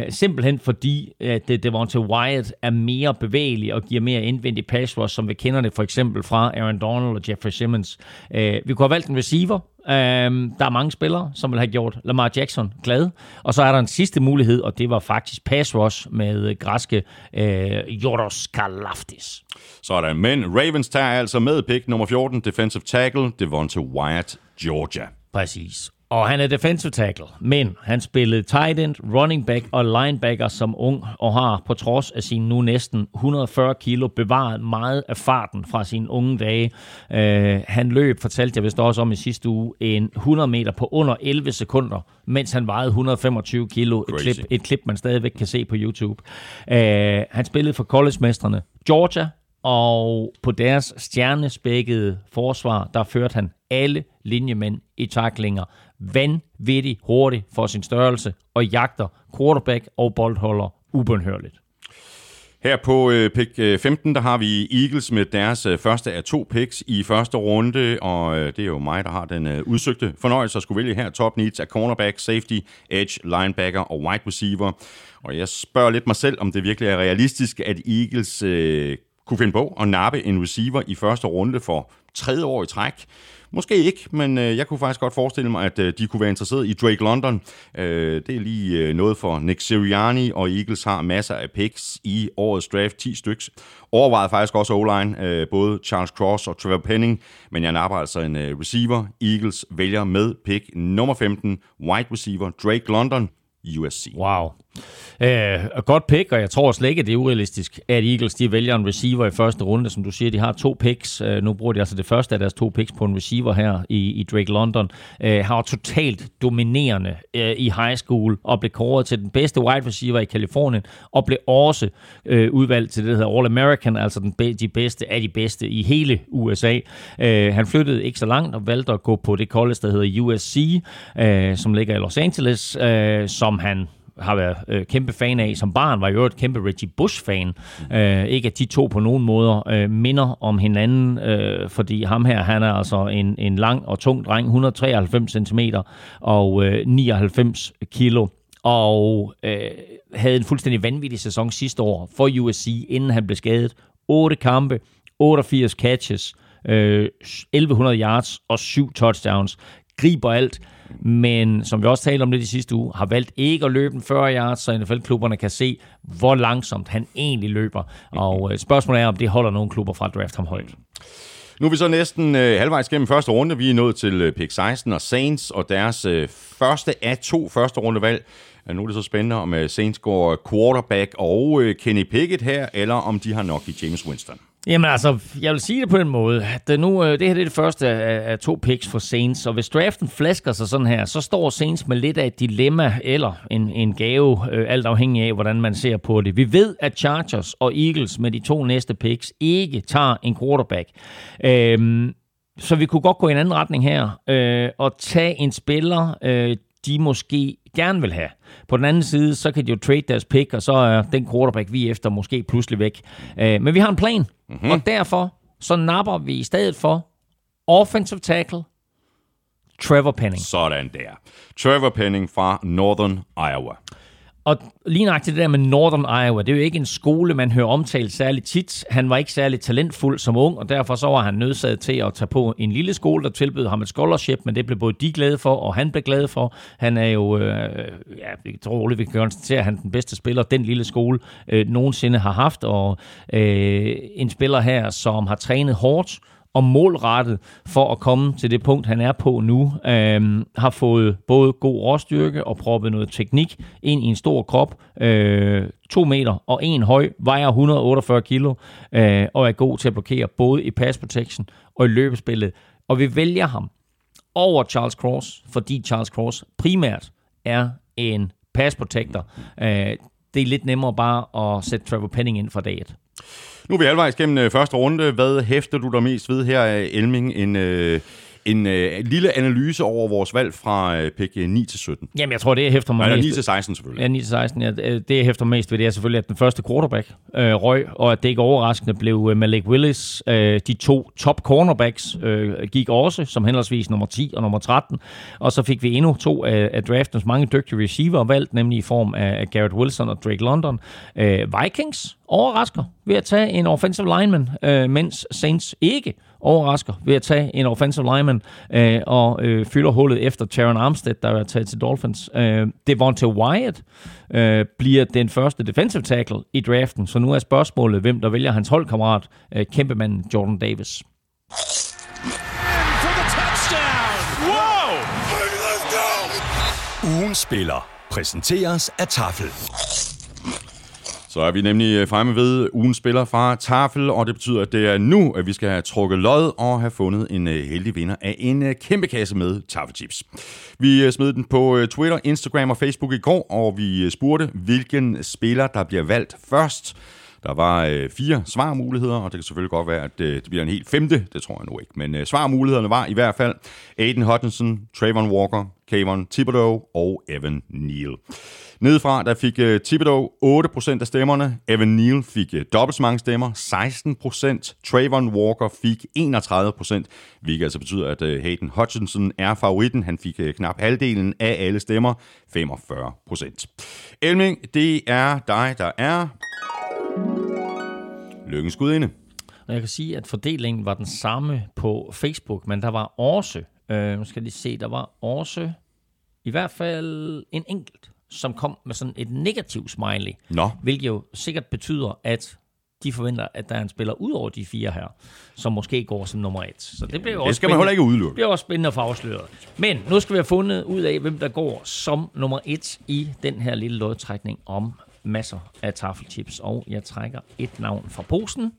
simpelthen fordi, at Devontae Wyatt er mere bevægelig og giver mere indvendig pass rush, som vi kender det for eksempel fra Aaron Donald og Jeffrey Simmons. Vi kunne have valgt en receiver. Der er mange spillere, som vil have gjort Lamar Jackson glad. Og så er der en sidste mulighed, og det var faktisk pass rush med græske George Karlaftis. Sådan, men Ravens tager altså med pick nummer 14, defensive tackle, Devontae Wyatt, Georgia. Præcis. Og han er defensive tackle, men han spillede tight end, running back og linebacker som ung, og har på trods af sine nu næsten 140 kilo bevaret meget af farten fra sine unge dage. Han løb, fortalte jeg vist også om i sidste uge, en 100 meter på under 11 sekunder, mens han vejede 125 kilo. Et klip, man stadigvæk kan se på YouTube. Han spillede for college-mestrene Georgia, og på deres stjernespækkede forsvar, der førte han alle linjemænd i tacklinger. Vanvittigt vittig, hurtig for sin størrelse og jagter quarterback og boldholder ubønhørligt. Her på pick 15, der har vi Eagles med deres første af 2 picks i første runde, og det er jo mig, der har den udsøgte fornøjelse at skulle vælge her. Top needs er cornerback, safety, edge, linebacker og wide receiver. Og jeg spørger lidt mig selv, om det virkelig er realistisk, at Eagles kunne finde på at nappe en receiver i første runde for 3. år i træk. Måske ikke, men jeg kunne faktisk godt forestille mig, at de kunne være interesseret i Drake London. Det er lige noget for Nick Sirianni, og Eagles har masser af picks i årets draft, 10 styks. Overvejede faktisk også O-line, både Charles Cross og Trevor Penning, men jeg napper altså en receiver. Eagles vælger med pick nummer 15, wide receiver Drake London, USC. Wow. Godt pick, og jeg tror slet ikke, at det er urealistisk, at Eagles de vælger en receiver i første runde. Som du siger, de har 2 picks. Nu bruger de altså det første af deres 2 picks på en receiver her i Drake London. Har totalt dominerende i high school og blev kåret til den bedste wide receiver i Kalifornien og blev også udvalgt til det, der hedder All-American, altså de bedste af de bedste i hele USA. Han flyttede ikke så langt og valgte at gå på det college, der hedder USC, som ligger i Los Angeles, som han har været kæmpe fan af som barn, var jo et kæmpe Reggie Bush-fan. Ikke at de to på nogen måder minder om hinanden, fordi ham her, han er altså en lang og tung dreng, 193 centimeter og 99 kilo, og havde en fuldstændig vanvittig sæson sidste år for USC, inden han blev skadet. 8 kampe, 88 catches, 1100 yards og 7 touchdowns. Griber alt, men som vi også talte om lidt i sidste uge, har valgt ikke at løbe den 40 yards, så NFL-klubberne kan se, hvor langsomt han egentlig løber. Og spørgsmålet er, om det holder nogle klubber fra at drafte ham højt. Nu er vi så næsten halvvejs gennem første runde. Vi er nået til pick 16 og Saints og deres første af 2 første rundevalg. Nu er det så spændende, om Saints går quarterback og Kenny Pickett her, eller om de har nok i James Winston. Jamen altså, jeg vil sige det på en måde. Det her er det første af 2 picks for Saints, og hvis draften flasker sig sådan her, så står Saints med lidt af et dilemma eller en gave, alt afhængig af, hvordan man ser på det. Vi ved, at Chargers og Eagles med de 2 næste picks ikke tager en quarterback. Så vi kunne godt gå i en anden retning her og tage en spiller, de måske gerne vil have. På den anden side, så kan de jo trade deres pick, og så er den quarterback, vi efter, måske pludselig væk. Men vi har en plan, og derfor så napper vi i stedet for offensive tackle Trevor Penning. Sådan der. Trevor Penning fra Northern Iowa. Og lige nøjagtigt det der med Northern Iowa, det er jo ikke en skole, man hører omtalt særlig tit. Han var ikke særlig talentfuld som ung, og derfor så var han nødsaget til at tage på en lille skole, der tilbød ham et scholarship, men det blev både de glade for, og han blev glad for. Han er jo, jeg tror roligt, vi kan konstatere, at han er den bedste spiller, den lille skole nogensinde har haft, og en spiller her, som har trænet hårdt og målrettet for at komme til det punkt, han er på nu. Har fået både god råstyrke og proppet noget teknik ind i en stor krop. 2 meter og 1 høj, vejer 148 kilo, og er god til at blokere både i pass protection og i løbespillet. Og vi vælger ham over Charles Cross, fordi Charles Cross primært er en pass protector. Det er lidt nemmere bare at sætte Trevor Penning ind fra dag 1. Nu er vi halvvejs gennem første runde. Hvad hæfter du dig mest ved her, Elming? En lille analyse over vores valg fra pick 9 til 17. Jamen, jeg tror, det jeg hæfter mig mest... 9 til 16, selvfølgelig. Ja, 9 til 16. Ja. Det, jeg hæfter mest ved, det er selvfølgelig, at den første quarterback røg, og at det ikke overraskende blev Malik Willis. De 2 top cornerbacks gik også, som henholdsvis nummer 10 og nummer 13. Og så fik vi endnu 2 af draftens mange dygtige receiver valgt, nemlig i form af Garrett Wilson og Drake London. Vikings overrasker ved at tage en offensive lineman, mens Saints ikke overrasker ved at tage en offensive lineman og fylder hullet efter Taron Armstead, der er taget til Dolphins. Devontae Wyatt bliver den første defensive tackle i draften, så nu er spørgsmålet, hvem der vælger hans holdkammerat, kæmpemanden Jordan Davis. Wow! Ugens spiller præsenteres af Tafel. Så er vi nemlig fremme ved ugens spiller fra Tafel, og det betyder, at det er nu, at vi skal have trukket lod og have fundet en heldig vinder af en kæmpe kasse med Tafelchips. Vi smed den på Twitter, Instagram og Facebook i går, og vi spurgte, hvilken spiller, der bliver valgt først. Der var fire svarmuligheder, og det kan selvfølgelig godt være, at det bliver en helt femte. Det tror jeg nu ikke. Men svarmulighederne var i hvert fald Aidan Hutchinson, Travon Walker, Kayvon Thibodeaux og Evan Neal. Nedefra der fik Thibodeaux 8% af stemmerne. Evan Neal fik dobbelt så mange stemmer, 16%. Travon Walker fik 31%, hvilket altså betyder, at Aidan Hutchinson er favoritten. Han fik knap halvdelen af alle stemmer, 45%. Elming, det er dig, der er lykkens gudinde. Jeg kan sige, at fordelingen var den samme på Facebook, men der var også, nu skal jeg lige se, der var også i hvert fald en enkelt, som kom med sådan et negativt smiley, hvilket jo sikkert betyder, at de forventer, at der er en spiller ud over de fire her, som måske går som nummer et. Så det bliver også man heller ikke udelukke. Det bliver også spændende at få afsløret. Men nu skal vi have fundet ud af, hvem der går som nummer et i den her lille lodtrækning om masser af tafelchips, og jeg trækker et navn fra posen,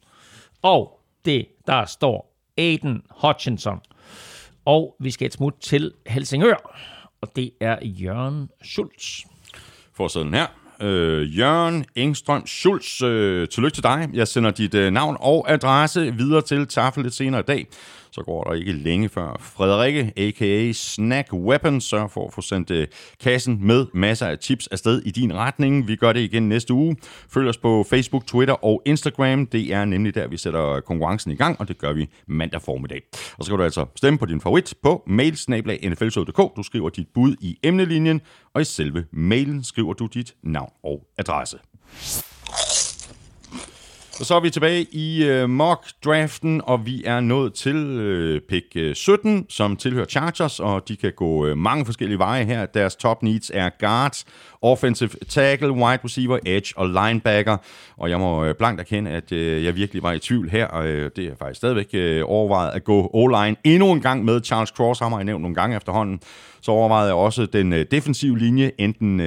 og det, der står Aidan Hutchinson. Og vi skal et smut til Helsingør, og det er Jørgen Schultz. Forsiden her. Jørgen Engstrøm Schultz, tillykke til dig. Jeg sender dit navn og adresse videre til Tafel lidt senere i dag. Så går der ikke længe før Frederikke, a.k.a. Snack Weapon, sørger for at få sendt kassen med masser af tips afsted i din retning. Vi gør det igen næste uge. Følg os på Facebook, Twitter og Instagram. Det er nemlig der, vi sætter konkurrencen i gang, og det gør vi mandag formiddag. Og så kan du altså stemme på din favorit på mail@nflshow.dk. Du skriver dit bud i emnelinjen, og i selve mailen skriver du dit navn og adresse. Og så er vi tilbage i mock-draften, og vi er nået til pick 17, som tilhører Chargers, og de kan gå mange forskellige veje her. Deres top needs er guards, offensive tackle, wide receiver, edge og linebacker. Og jeg må blankt erkende, at jeg virkelig var i tvivl her, og det er faktisk stadigvæk overvejet at gå O-line endnu en gang med. Charles Cross har jeg nævnt nogle gange efterhånden. Så overvejede jeg også den defensive linje, enten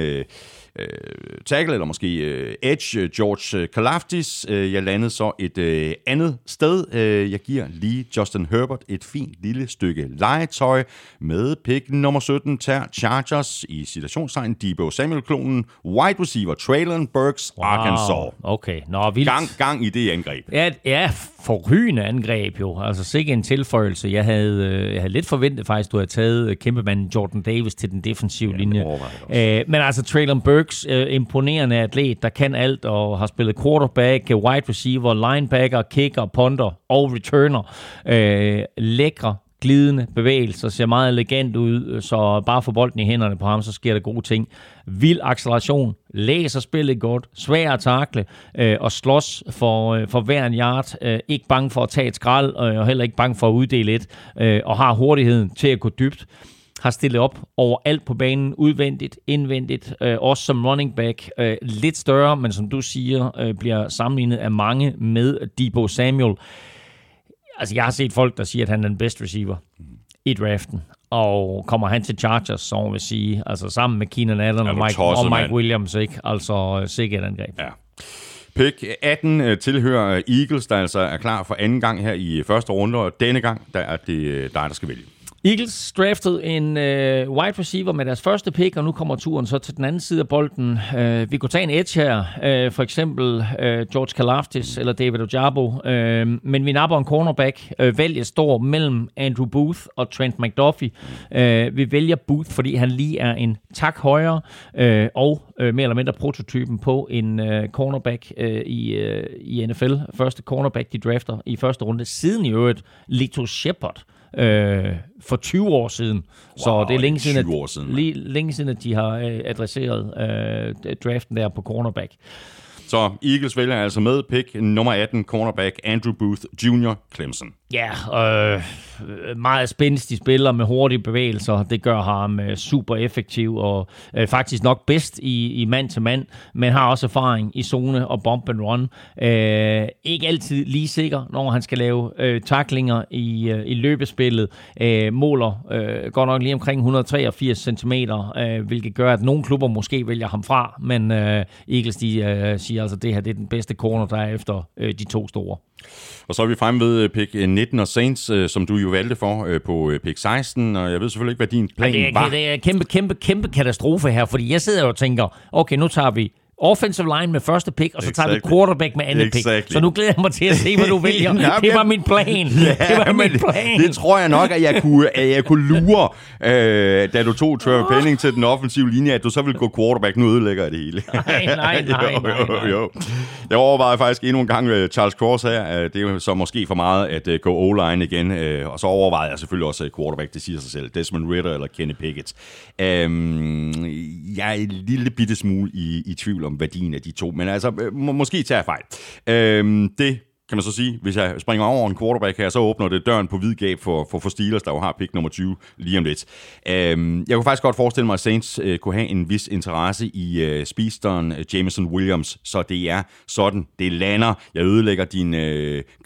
tackle eller måske edge, George Karlaftis. Jeg landede så et andet sted. Jeg giver lige Justin Herbert et fint lille stykke legetøj. Med pick nummer 17 tager Chargers i citationstegn Deebo Samuel-klonen, wide receiver Traylon Burks, Arkansas. Okay, nå vildt. Gang i det angreb. Ja, forrygende angreb jo. Altså sikke en tilføjelse. Jeg havde lidt forventet faktisk, du havde taget kæmpemanden Jordan Davis til den defensive linje. Men altså Traylon Burks, imponerende atlet, der kan alt og har spillet quarterback, wide receiver, linebacker, kicker, punter og returner. Lækre, glidende bevægelser, ser meget elegant ud, så bare få bolden i hænderne på ham, så sker der gode ting. Vild acceleration, læser spillet godt, svær at takle og slås for hver en yard. Ikke bange for at tage et skrald og heller ikke bange for at uddele et, og har hurtigheden til at gå dybt. Har stillet op overalt på banen, udvendigt, indvendigt, også som running back. Lidt større, men som du siger, bliver sammenlignet af mange med Deebo Samuel. Altså, jeg har set folk, der siger, at han er den bedste receiver i draften. Og kommer han til Chargers, så vil sige, altså sammen med Keenan Allen og Mike Williams, ikke? Altså, sikkert angreb. Ja. Pick 18 tilhører Eagles, der altså er klar for anden gang her i første runde, og denne gang, der er det dig, der skal vælge. Eagles draftede en wide receiver med deres første pick, og nu kommer turen så til den anden side af bolden. Vi kunne tage en edge her, for eksempel George Karlaftis eller David Ojabo, men vi napper en cornerback. Valget står mellem Andrew Booth og Trent McDuffie. Vi vælger Booth, fordi han lige er en tak højere, og mere eller mindre prototypen på en cornerback i NFL. Første cornerback, de drafter i første runde, siden i øvrigt Lito Shepherd. For 20 år siden. Wow, så det er længe siden, at de har adresseret draften der på cornerback. Så Eagles vælger altså med pick nummer 18, cornerback Andrew Booth Jr. Clemson. Ja, meget spændende spiller med hurtige bevægelser. Det gør ham super effektiv og faktisk nok bedst i mand-til-mand, men har også erfaring i zone og bump and run. Ikke altid lige sikker, når han skal lave tacklinger i løbespillet. Måler godt nok lige omkring 183 centimeter, hvilket gør, at nogle klubber måske vælger ham fra, men Eagles de siger altså, det her det er den bedste corner, der er efter de to store. Og så er vi fremme ved pick 19 og Saints, som du jo valgte for på pick 16, og jeg ved selvfølgelig ikke, hvad din plan var. Det er kæmpe katastrofe her, fordi jeg sidder og tænker, okay, nu tager vi offensive line med første pick, og så tager vi quarterback med andet pick. Så nu glæder jeg mig til at se, hvad du vælger. Det var min plan. Det tror jeg nok, at jeg kunne lure, da du tog Trevor Penning til den offensive linje, at du så ville gå quarterback. Nu ødelægger jeg det hele. Nej. Jeg overvejede faktisk endnu en gang Charles Cross her. Det er så måske for meget at gå O-line igen. Og så overvejede jeg selvfølgelig også quarterback, det siger sig selv. Desmond Ridder eller Kenny Pickett. Jeg er en lille bitte smule i tvivl om værdien af de to, men altså, måske tager jeg fejl. Det kan man så sige, hvis jeg springer over en quarterback her, så åbner det døren på vidgab for Steelers, der jo har pick nummer 20 lige om lidt. Jeg kunne faktisk godt forestille mig, at Saints kunne have en vis interesse i speedsteren Jameson Williams, så det er sådan, det lander. Jeg ødelægger din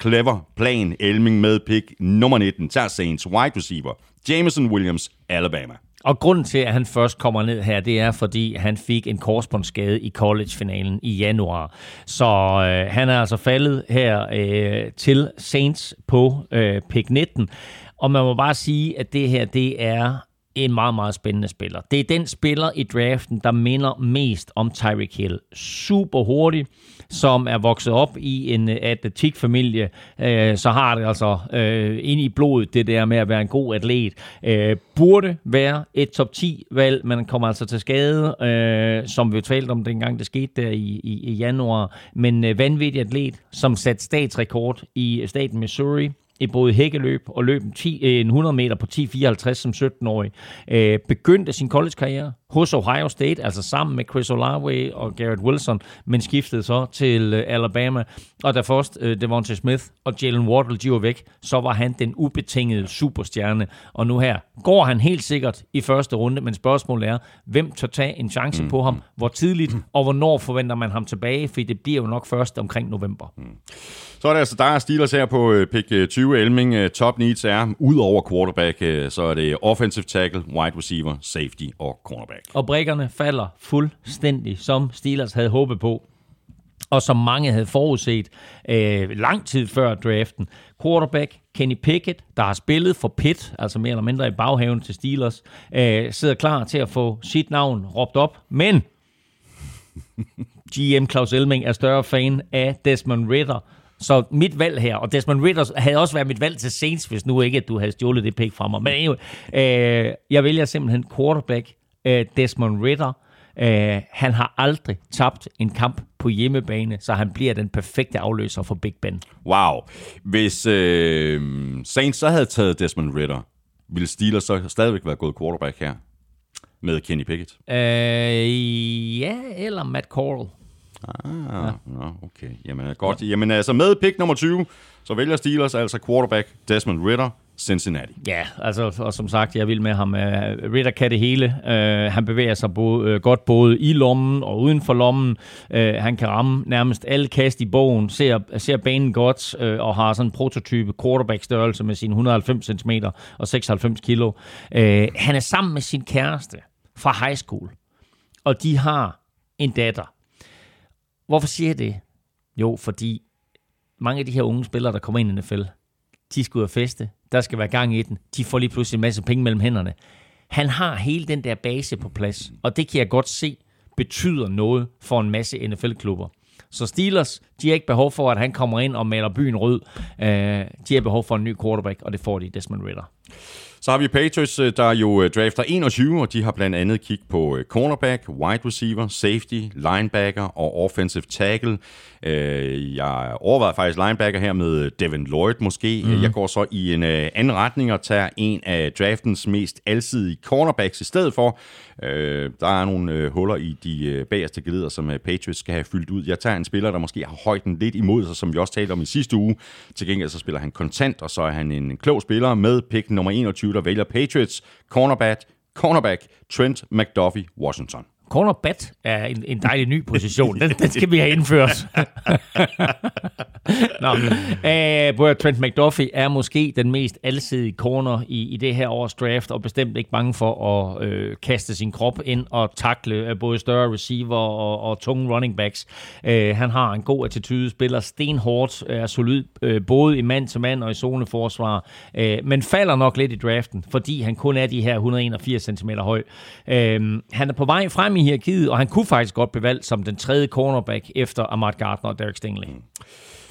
clever plan, Elming, med pick nummer 19, tager Saints wide receiver Jameson Williams, Alabama. Og grunden til, at han først kommer ned her, det er, fordi han fik en korsbåndsskade i college-finalen i januar. Så han er altså faldet her til Saints på pick 19. Og man må bare sige, at det her, det er en meget, meget spændende spiller. Det er den spiller i draften, der minder mest om Tyreek Hill. Super hurtig, som er vokset op i en atletikfamilie, så har det altså ind i blodet det der med at være en god atlet. Burde være et top 10 valg, men kommer altså til skade, som vi jo talte om dengang det skete der i januar. Men vanvittig atlet, som satte statsrekord i staten Missouri, i både hækkeløb og løb en 100 meter på 10.54 som 17-årig. Begyndte sin college-karriere hos Ohio State, altså sammen med Chris Olave og Garrett Wilson, men skiftede så til Alabama. Og da først Devontae Smith og Jalen Waddle de var væk, så var han den ubetingede superstjerne. Og nu her går han helt sikkert i første runde, men spørgsmålet er, hvem tør tage en chance på ham, hvor tidligt, og hvornår forventer man ham tilbage, for det bliver jo nok først omkring november. Så er det altså, der er Steelers her på pick 20, Elming. Top needs er, ud over quarterback, så er det offensive tackle, wide receiver, safety og cornerback. Og brikkerne falder fuldstændig, som Steelers havde håbet på, og som mange havde forudset lang tid før draften. Quarterback Kenny Pickett, der har spillet for Pitt, altså mere eller mindre i baghaven til Steelers, sidder klar til at få sit navn råbt op, men GM Claus Elming er større fan af Desmond Ridder. Så mit valg her, og Desmond Ridder havde også været mit valg til Saints, hvis nu ikke at du havde stjålet det pick fra mig. Men jeg vælger simpelthen quarterback Desmond Ridder. Han har aldrig tabt en kamp på hjemmebane, så han bliver den perfekte afløser for Big Ben. Wow. Hvis Saints så havde taget Desmond Ridder, ville Steelers så stadigvæk være gået quarterback her med Kenny Pickett? Ja, eller Matt Corral. Okay. Jamen, godt. Jamen, altså med pick nummer 20, så vælger Steelers altså quarterback Desmond Ridder, Cincinnati. Ja, altså, og som sagt, jeg vil med ham. Ridder kan det hele. Han bevæger sig godt både i lommen og uden for lommen. Han kan ramme nærmest alle kast i bogen, ser banen godt, og har sådan en prototype quarterback-størrelse med sine 190 cm og 96 kilo. Han er sammen med sin kæreste fra high school, og de har en datter. Hvorfor siger jeg det? Jo, fordi mange af de her unge spillere, der kommer ind i NFL, de skal ud og feste. Der skal være gang i den. De får lige pludselig en masse penge mellem hænderne. Han har hele den der base på plads, og det kan jeg godt se betyder noget for en masse NFL-klubber. Så Steelers, de har ikke behov for, at han kommer ind og maler byen rød. De har behov for en ny quarterback, og det får de i Desmond Ridder. Så har vi Patriots, der jo drafter 21, og de har blandt andet kig på cornerback, wide receiver, safety, linebacker og offensive tackle. Jeg overvejer faktisk linebacker her med Devin Lloyd måske. Jeg går så i en anden retning og tager en af draftens mest alsidige cornerbacks i stedet for. Der er nogle huller i de bagerste geleder, som Patriots skal have fyldt ud. Jeg tager en spiller, der måske har højden lidt imod sig, som vi også talte om i sidste uge. Til gengæld så spiller han kontant, og så er han en klog spiller med pick nummer 21. Der vælger Patriots cornerback Trent McDuffie, Washington. Cornerback er en dejlig ny position. Den skal vi have indført. Trent McDuffie er måske den mest alsidige corner i det her års draft, og bestemt ikke bange for at kaste sin krop ind og takle både større receiver og tunge running backs. Han har en god attitude, spiller stenhårdt, er solid både i mand til mand og i zoneforsvar, men falder nok lidt i draften, fordi han kun er de her 181 cm høj. Han er på vej frem i i hierarkiet, og han kunne faktisk godt blive valgt som den tredje cornerback efter Ahmad Gardner og Derek Stingley.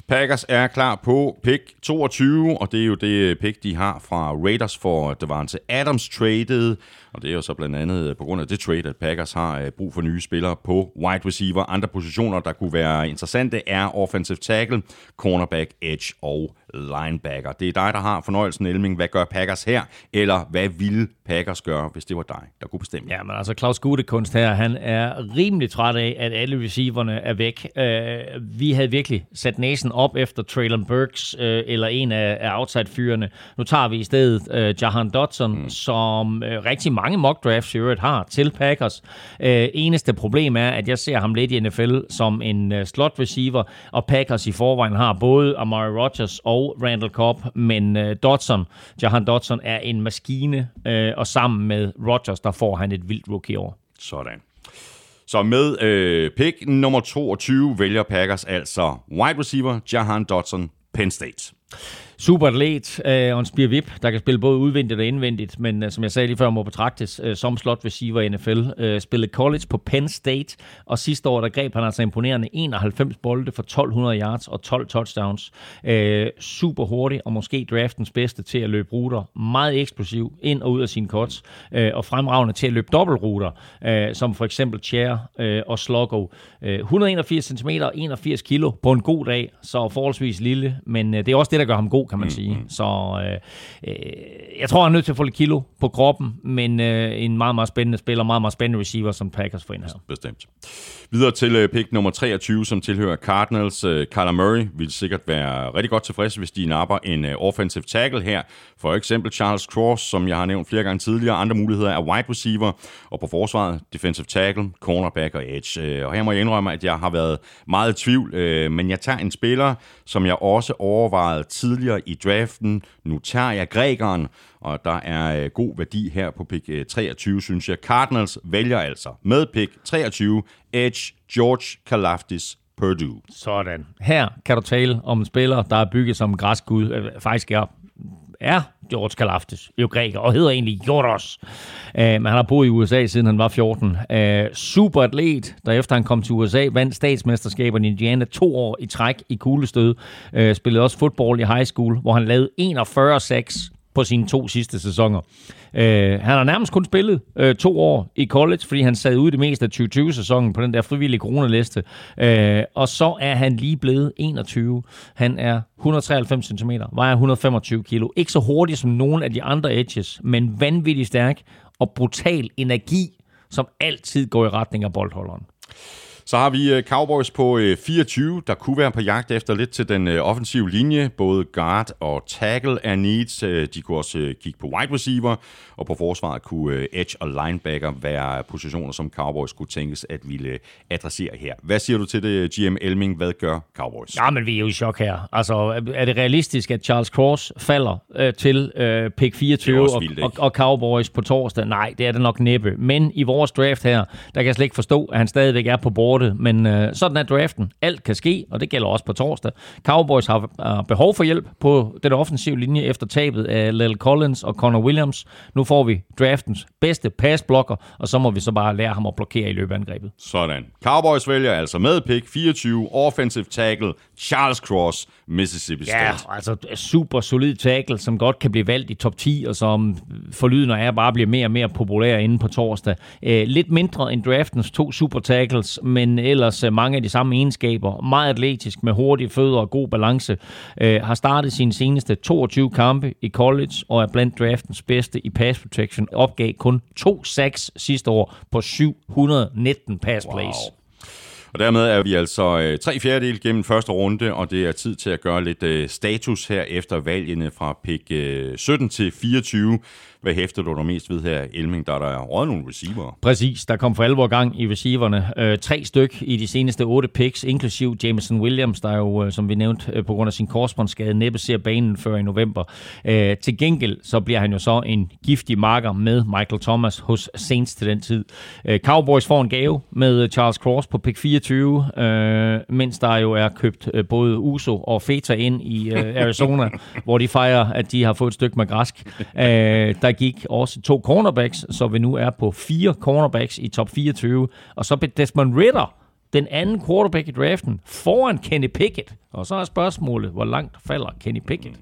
Packers er klar på pick 22, og det er jo det pick, de har fra Raiders for Davante Adams traded. Og det er jo så blandt andet på grund af det trade, at Packers har brug for nye spillere på wide receiver. Andre positioner, der kunne være interessante, er offensive tackle, cornerback, edge og linebacker. Det er dig, der har fornøjelsen, Elming. Hvad gør Packers her? Eller hvad ville Packers gøre, hvis det var dig, der kunne bestemme? Ja, men altså Claus Gutekunst her, han er rimelig træt af, at alle receiverne er væk. Vi havde virkelig sat næsen op efter Traylon Burks eller en af outside-fyrene. Nu tager vi i stedet Jahan Dotson, som rigtig mange mock drafts i øvrigt har til Packers. Eneste problem er, at jeg ser ham lidt i NFL som en slot receiver, og Packers i forvejen har både Amari Rodgers og Randall Cobb, men Jahan Dotson er en maskine, og sammen med Rodgers, der får han et vildt rookie år. Sådan. Så med pick nummer 22 vælger Packers altså wide receiver Jahan Dotson, Penn State. Superatlet og en spire vip, der kan spille både udvendigt og indvendigt, men som jeg sagde lige før, må betragtes som slot receiver i NFL. Spillede college på Penn State, og sidste år der greb han altså imponerende 91 bolde for 1200 yards og 12 touchdowns. Super hurtig og måske draftens bedste til at løbe ruter. Meget eksplosiv ind og ud af sine cuts, og fremragende til at løbe dobbeltruter, som for eksempel Chair og Sluggo. 181 cm og 81 kilo på en god dag, så forholdsvis lille, men det er også det, der gør ham god, kan man sige. Så jeg tror, han er nødt til at få lidt kilo på kroppen, men en meget, meget spændende spiller, meget, meget spændende receiver, som Packers får ind her. Bestemt. Videre til pick nummer 23, som tilhører Cardinals. Kyler Murray vil sikkert være rigtig godt tilfreds, hvis de napper en offensive tackle her. For eksempel Charles Cross, som jeg har nævnt flere gange tidligere. Andre muligheder er wide receiver, og på forsvaret defensive tackle, cornerback og edge. Og her må jeg indrømme, at jeg har været meget i tvivl, men jeg tager en spiller, som jeg også overvejede tidligere i draften. Nu tager jeg grækeren, og der er god værdi her på pick 23, synes jeg. Cardinals vælger altså med pick 23, edge George Karlaftis, Purdue. Sådan. Her kan du tale om en spiller, der er bygget som græsgud. Faktisk er George Karlaftis jo græker, og hedder egentlig Jordos. Men han har boet i USA, siden han var 14. Superatlet, der efter han kom til USA, vandt statsmesterskaberne i Indiana 2 år i træk i kuglestød. Spillede også fodbold i high school, hvor han lavede 41-6 på sine 2 sidste sæsoner. Han har nærmest kun spillet 2 år i college, fordi han sad ude det meste af 2020-sæsonen på den der frivillige coronaliste. Og så er han lige blevet 21. Han er 193 cm, vejer 125 kilo. Ikke så hurtig som nogen af de andre edges, men vanvittigt stærk og brutal energi, som altid går i retning af boldholderen. Så har vi Cowboys på 24, der kunne være på jagt efter lidt til den offensive linje. Både guard og tackle er needs. De kunne også kigge på wide receiver, og på forsvaret kunne edge og linebacker være positioner, som Cowboys kunne tænkes at ville adressere her. Hvad siger du til det, GM Elming? Hvad gør Cowboys? Jamen, vi er jo i chok her. Altså, er det realistisk, at Charles Cross falder til pick 24 og Cowboys på torsdag? Nej, det er det nok næppe. Men i vores draft her, der kan jeg slet ikke forstå, at han stadigvæk er på bordet. Men sådan er draften. Alt kan ske, og det gælder også på torsdag. Cowboys har behov for hjælp på den offensive linje efter tabet af Lel Collins og Connor Williams. Nu får vi draftens bedste passblokker, og så må vi så bare lære ham at blokere i løbeangrebet. Sådan. Cowboys vælger altså med pick 24, offensive tackle, Charles Cross, Mississippi State. Ja, altså super solid tackle, som godt kan blive valgt i top 10, og som forlydende er bare bliver mere og mere populær inde på torsdag. Lidt mindre end draftens 2 super tackles, men ellers mange af de samme egenskaber. Meget atletisk, med hurtige fødder og god balance. Har startet sine seneste 22 kampe i college, og er blandt draftens bedste i pass protection. Opgav kun 2 sacks sidste år på 719 pass plays. Wow. Og dermed er vi altså 3/4 gennem første runde, og det er tid til at gøre lidt status her efter valgene fra pick 17 til 24. Hvad hæfter du mest ved her, Elming, der er røget nogle receiver? Præcis, der kom for alvor gang i receiverne. 3 styk i de seneste 8 picks, inklusiv Jameson Williams, der jo, som vi nævnte, på grund af sin korsbåndsskade næppe ser banen før i november. Til gengæld så bliver han jo så en giftig marker med Michael Thomas hos Saints til den tid. Cowboys får en gave med Charles Cross på pick 24, mens der jo er købt både Uso og Feta ind i Arizona, hvor de fejrer, at de har fået et stykke med græsk. Der der gik også 2 cornerbacks, så vi nu er på 4 cornerbacks i top 24. Og så blev Desmond Ridder den anden quarterback i draften foran Kenny Pickett. Og så er spørgsmålet, hvor langt falder Kenny Pickett?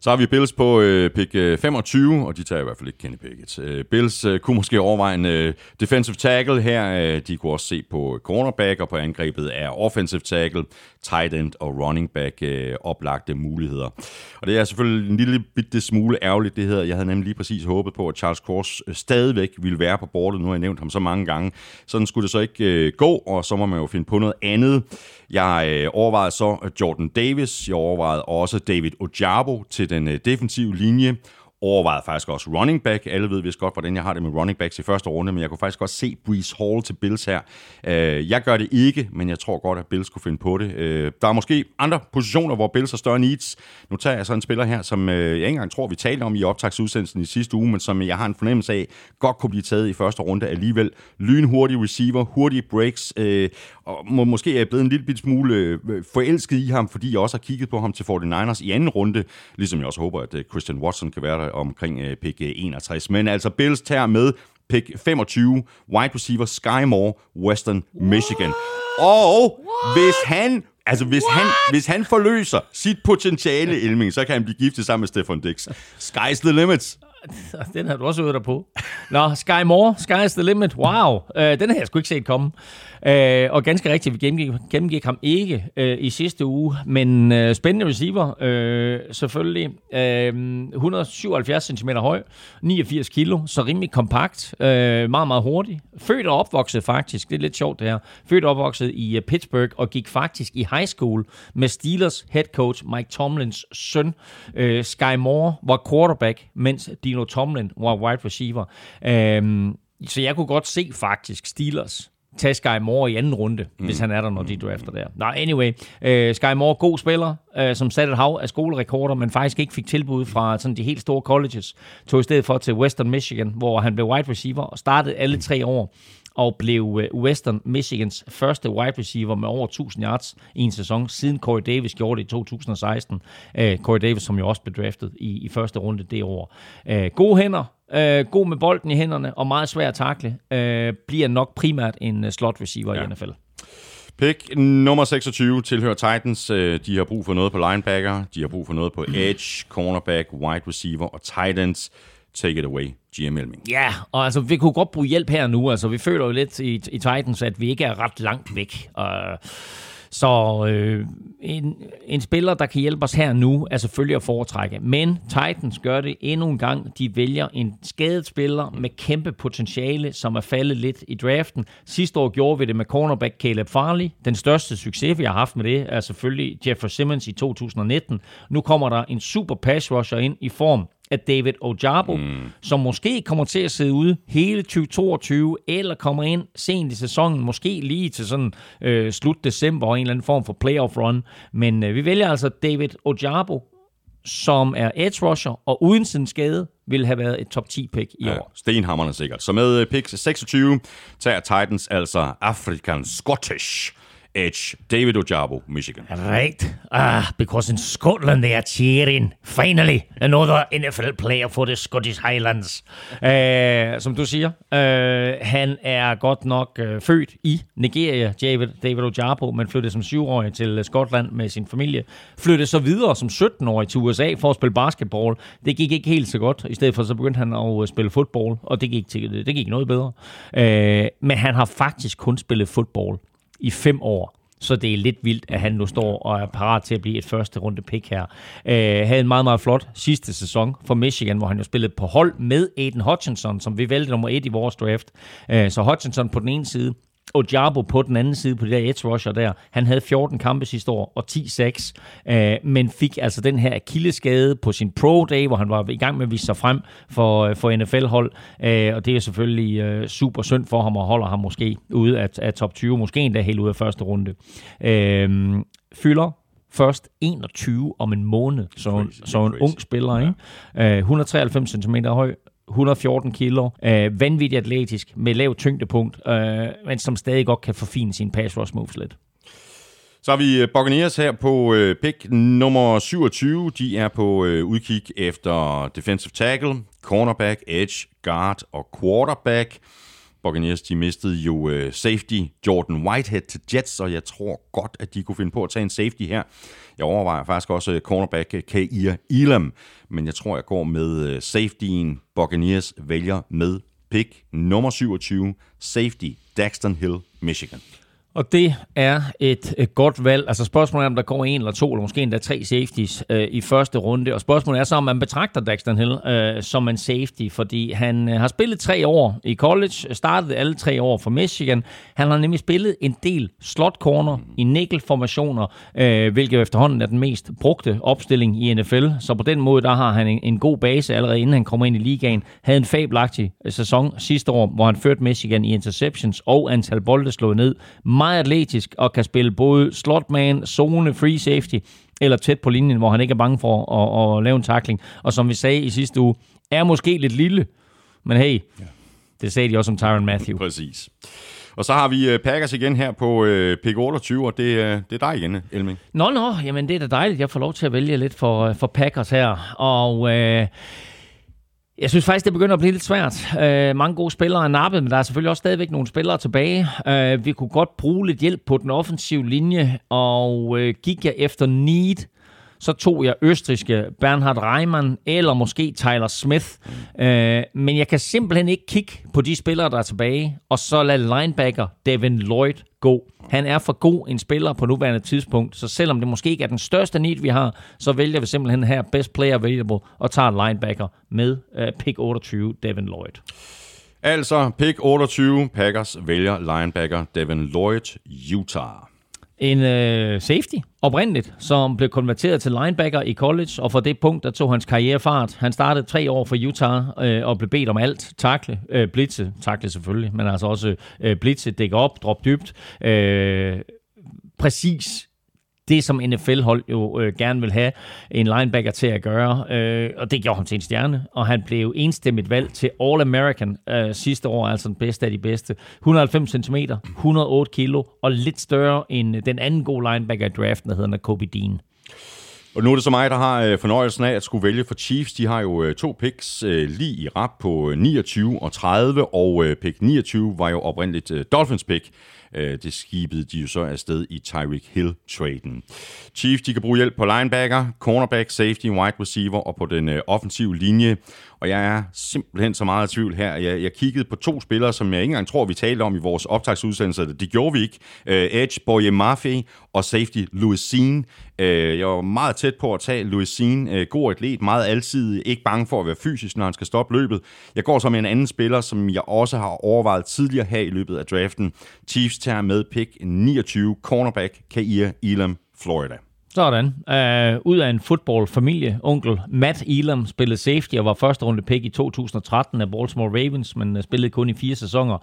Så har vi Bills på pick 25, og de tager i hvert fald ikke Kenny Pickett. Bills kunne måske overveje en defensive tackle her. De kunne også se på cornerback, og på angrebet er offensive tackle, tight end og running back oplagte muligheder. Og det er selvfølgelig en lille bitte smule ærgerligt, det her. Jeg havde nemlig lige præcis håbet på, at Charles Cross stadigvæk ville være på bordet. Nu har jeg nævnt ham så mange gange. Sådan skulle det så ikke gå, og så må man jo finde på noget andet. Jeg overvejede så Jordan Davis. Jeg overvejede også David Ojabo til den defensive linje. Overvejede faktisk også running back. Alle ved vist godt, hvordan jeg har det med running backs i første runde, men jeg kunne faktisk godt se Breece Hall til Bills her. Jeg gør det ikke, men jeg tror godt, at Bills kunne finde på det. Der er måske andre positioner, hvor Bills har større needs. Nu tager jeg så en spiller her, som jeg ikke engang tror, vi talte om i optagsudsendelsen i sidste uge, men som jeg har en fornemmelse af, godt kunne blive taget i første runde alligevel. Lynhurtig receiver, hurtige breaks, og måske er jeg blevet en lille smule forelsket i ham, fordi jeg også har kigget på ham til 49ers i anden runde, ligesom jeg også håber, at Christian Watson kan være der omkring pick 61. Men altså, Bills tager med pick 25, wide receiver Sky Moore, Western Michigan. Og hvis han forløser sit potentiale, Elming, så kan han blive giftet sammen med Stefan Dix. Sky's the limit. Den har du også øvet dig på. Nå, Sky Moore, sky's the limit. Wow, den har jeg sgu ikke set komme. Og ganske rigtigt, vi gennemgik ham ikke i sidste uge, men spændende receiver, selvfølgelig. 177 cm høj, 89 kilo, så rimelig kompakt, meget, meget hurtig. Født og opvokset faktisk, det er lidt sjovt det her. Født og opvokset i Pittsburgh, og gik faktisk i high school med Steelers head coach Mike Tomlins søn. Sky Moore var quarterback, mens Dino Tomlin var wide receiver. Så jeg kunne godt se faktisk Steelers tage Sky Moore i anden runde, hvis han er der, når de drafter der. Nå, anyway. Sky Moore, god spiller, som satte et hav af skolerekorder, men faktisk ikke fik tilbud fra sådan de helt store colleges. Tog i stedet for til Western Michigan, hvor han blev wide receiver og startede alle 3 år, og blev Western Michigans første wide receiver med over 1000 yards i en sæson, siden Corey Davis gjorde det i 2016. Corey Davis, som jo også blev draftet i første runde det år. Gode hænder, god med bolden i hænderne, og meget svær at takle. Bliver nok primært en slot receiver i NFL. Pick nummer 26 tilhører Titans. De har brug for noget på linebacker, de har brug for noget på edge, cornerback, wide receiver og tight ends. Take it away, GM Elming. Ja, og altså, vi kunne godt bruge hjælp her nu. Altså, vi føler jo lidt i Titans, at vi ikke er ret langt væk. En spiller, der kan hjælpe os her nu, er selvfølgelig at foretrække. Men Titans gør det endnu en gang. De vælger en skadet spiller med kæmpe potentiale, som er faldet lidt i draften. Sidste år gjorde vi det med cornerback Caleb Farley. Den største succes, vi har haft med det, er selvfølgelig Jeffrey Simmons i 2019. Nu kommer der en super pass rusher ind i form at David Ojabo, som måske kommer til at sidde ude hele 2022, eller kommer ind sent i sæsonen, måske lige til sådan slut december og en eller anden form for playoff run. Men vi vælger altså David Ojabo, som er edge rusher, og uden sin skade vil have været et top 10 pick i år. Stenhammerne sikkert. Så med pick 26 tager Titans altså African Scottish edge, David Ojabo, Michigan. Right. Because in Scotland they are cheering. Finally, another NFL player for the Scottish Highlands. Som du siger, han er godt nok født i Nigeria, David Ojabo, men flyttede som 7-årig til Skotland med sin familie. Flyttede så videre som 17-årig til USA for at spille basketball. Det gik ikke helt så godt. I stedet for så begyndte han at spille fodbold, og det gik noget bedre. Men han har faktisk kun spillet fodbold i 5 år, så det er lidt vildt, at han nu står og er parat til at blive et første runde pick her. Havde en meget, meget flot sidste sæson for Michigan, hvor han jo spillede på hold med Aidan Hutchinson, som vi valgte nummer 1 i vores draft. Så Hutchinson på den ene side, Ojabo på den anden side på det der edge rusher der. Han havde 14 kampe sidste år og 10-6, men fik altså den her akilleskade på sin pro day, hvor han var i gang med at vise sig frem for NFL-hold, og det er selvfølgelig super synd for ham og holder ham måske ude af top 20, måske endda helt ude af første runde. Fylder først 21 om en måned, så en ung spiller, ikke? 193 cm høj, 114 kilo, vanvittigt atletisk, med lav tyngdepunkt, men som stadig godt kan forfine sine pass rush moves lidt. Så har vi Buccaneers her på pick nummer 27. De er på udkig efter defensive tackle. cornerback, edge, guard og quarterback. Buccaneers, de mistede jo safety Jordan Whitehead til Jets, og jeg tror godt, at de kunne finde på at tage en safety her. Jeg overvejer faktisk også cornerback Kair Elam, men jeg tror, jeg går med safetyen. Buccaneers vælger med pick nummer 27, safety Daxton Hill, Michigan. Og det er et godt valg. Altså spørgsmålet er, om der går en eller to, eller måske endda tre safeties i første runde. Og spørgsmålet er så, om man betragter Daxton Hill som en safety, fordi han har spillet 3 år i college, startede alle 3 år for Michigan. Han har nemlig spillet en del slot corner i nickel-formationer, hvilket efterhånden er den mest brugte opstilling i NFL. Så på den måde, der har han en god base allerede inden han kommer ind i ligaen. Havde en fabelagtig sæson sidste år, hvor han førte Michigan i interceptions og antal bolde slået ned. Meget atletisk og kan spille både slotman, zone, free safety eller tæt på linjen, hvor han ikke er bange for at lave en tackling. Og som vi sagde i sidste uge, er måske lidt lille, men hey, ja. Det sagde de også om Tyrann Mathieu. Præcis. Og så har vi Packers igen her på pick 28, og det er dig igen, Elming. Nå, jamen det er da dejligt. Jeg får lov til at vælge lidt for Packers her, og... Jeg synes faktisk, det begynder at blive lidt svært. Mange gode spillere er nappet, men der er selvfølgelig også stadigvæk nogle spillere tilbage. Vi kunne godt bruge lidt hjælp på den offensive linje, og gik jeg efter need, så tog jeg østrigske Bernhard Reimann, eller måske Tyler Smith. Men jeg kan simpelthen ikke kigge på de spillere, der er tilbage, og så lade linebacker Devin Lloyd gå. Han er for god en spiller på nuværende tidspunkt, så selvom det måske ikke er den største need, vi har, så vælger vi simpelthen her best player available og tager linebacker med pick 28, Devin Lloyd. Altså pick 28, Packers vælger linebacker Devin Lloyd, Utah. En safety oprindeligt, som blev konverteret til linebacker i college, og fra det punkt, der tog hans karriere fart. Han startede 3 år for Utah og blev bedt om alt. Tackle, blitze, tackle selvfølgelig, men altså også blitze, dække op, drop dybt. Præcis det, som NFL-hold jo gerne vil have en linebacker til at gøre, og det gjorde ham til en stjerne, og han blev enstemmigt valgt til All-American sidste år, altså den bedste af de bedste. 190 cm, 108 kilo, og lidt større end den anden gode linebacker i draften, der hedder Nakobe Dean. Og nu er det så mig, der har fornøjelsen af at skulle vælge for Chiefs. De har jo 2 picks lige i rap på 29 og 30, og pick 29 var jo oprindeligt Dolphins pick. Det skibede de jo så afsted i Tyreek Hill-traden. Chiefs, de kan bruge hjælp på linebacker, cornerback, safety, wide receiver og på den offensive linje. Og jeg er simpelthen så meget i tvivl her. Jeg kiggede på 2 spillere, som jeg ikke engang tror, vi talte om i vores optagsudsendelse. Det gjorde vi ikke. Edge, Boye Mafe og safety, Louis Seen. Jeg var meget tæt på at tage Louis Seen. God atlet, meget alsidig, ikke bange for at være fysisk, når han skal stoppe løbet. Jeg går så med en anden spiller, som jeg også har overvejet tidligere her i løbet af draften. Chiefs tager med pick 29, cornerback, Kair Elam, Florida. Sådan. Ud af en fodboldfamilie. Onkel Matt Elam spillede safety og var første runde pick i 2013 af Baltimore Ravens, men spillede kun i 4 sæsoner,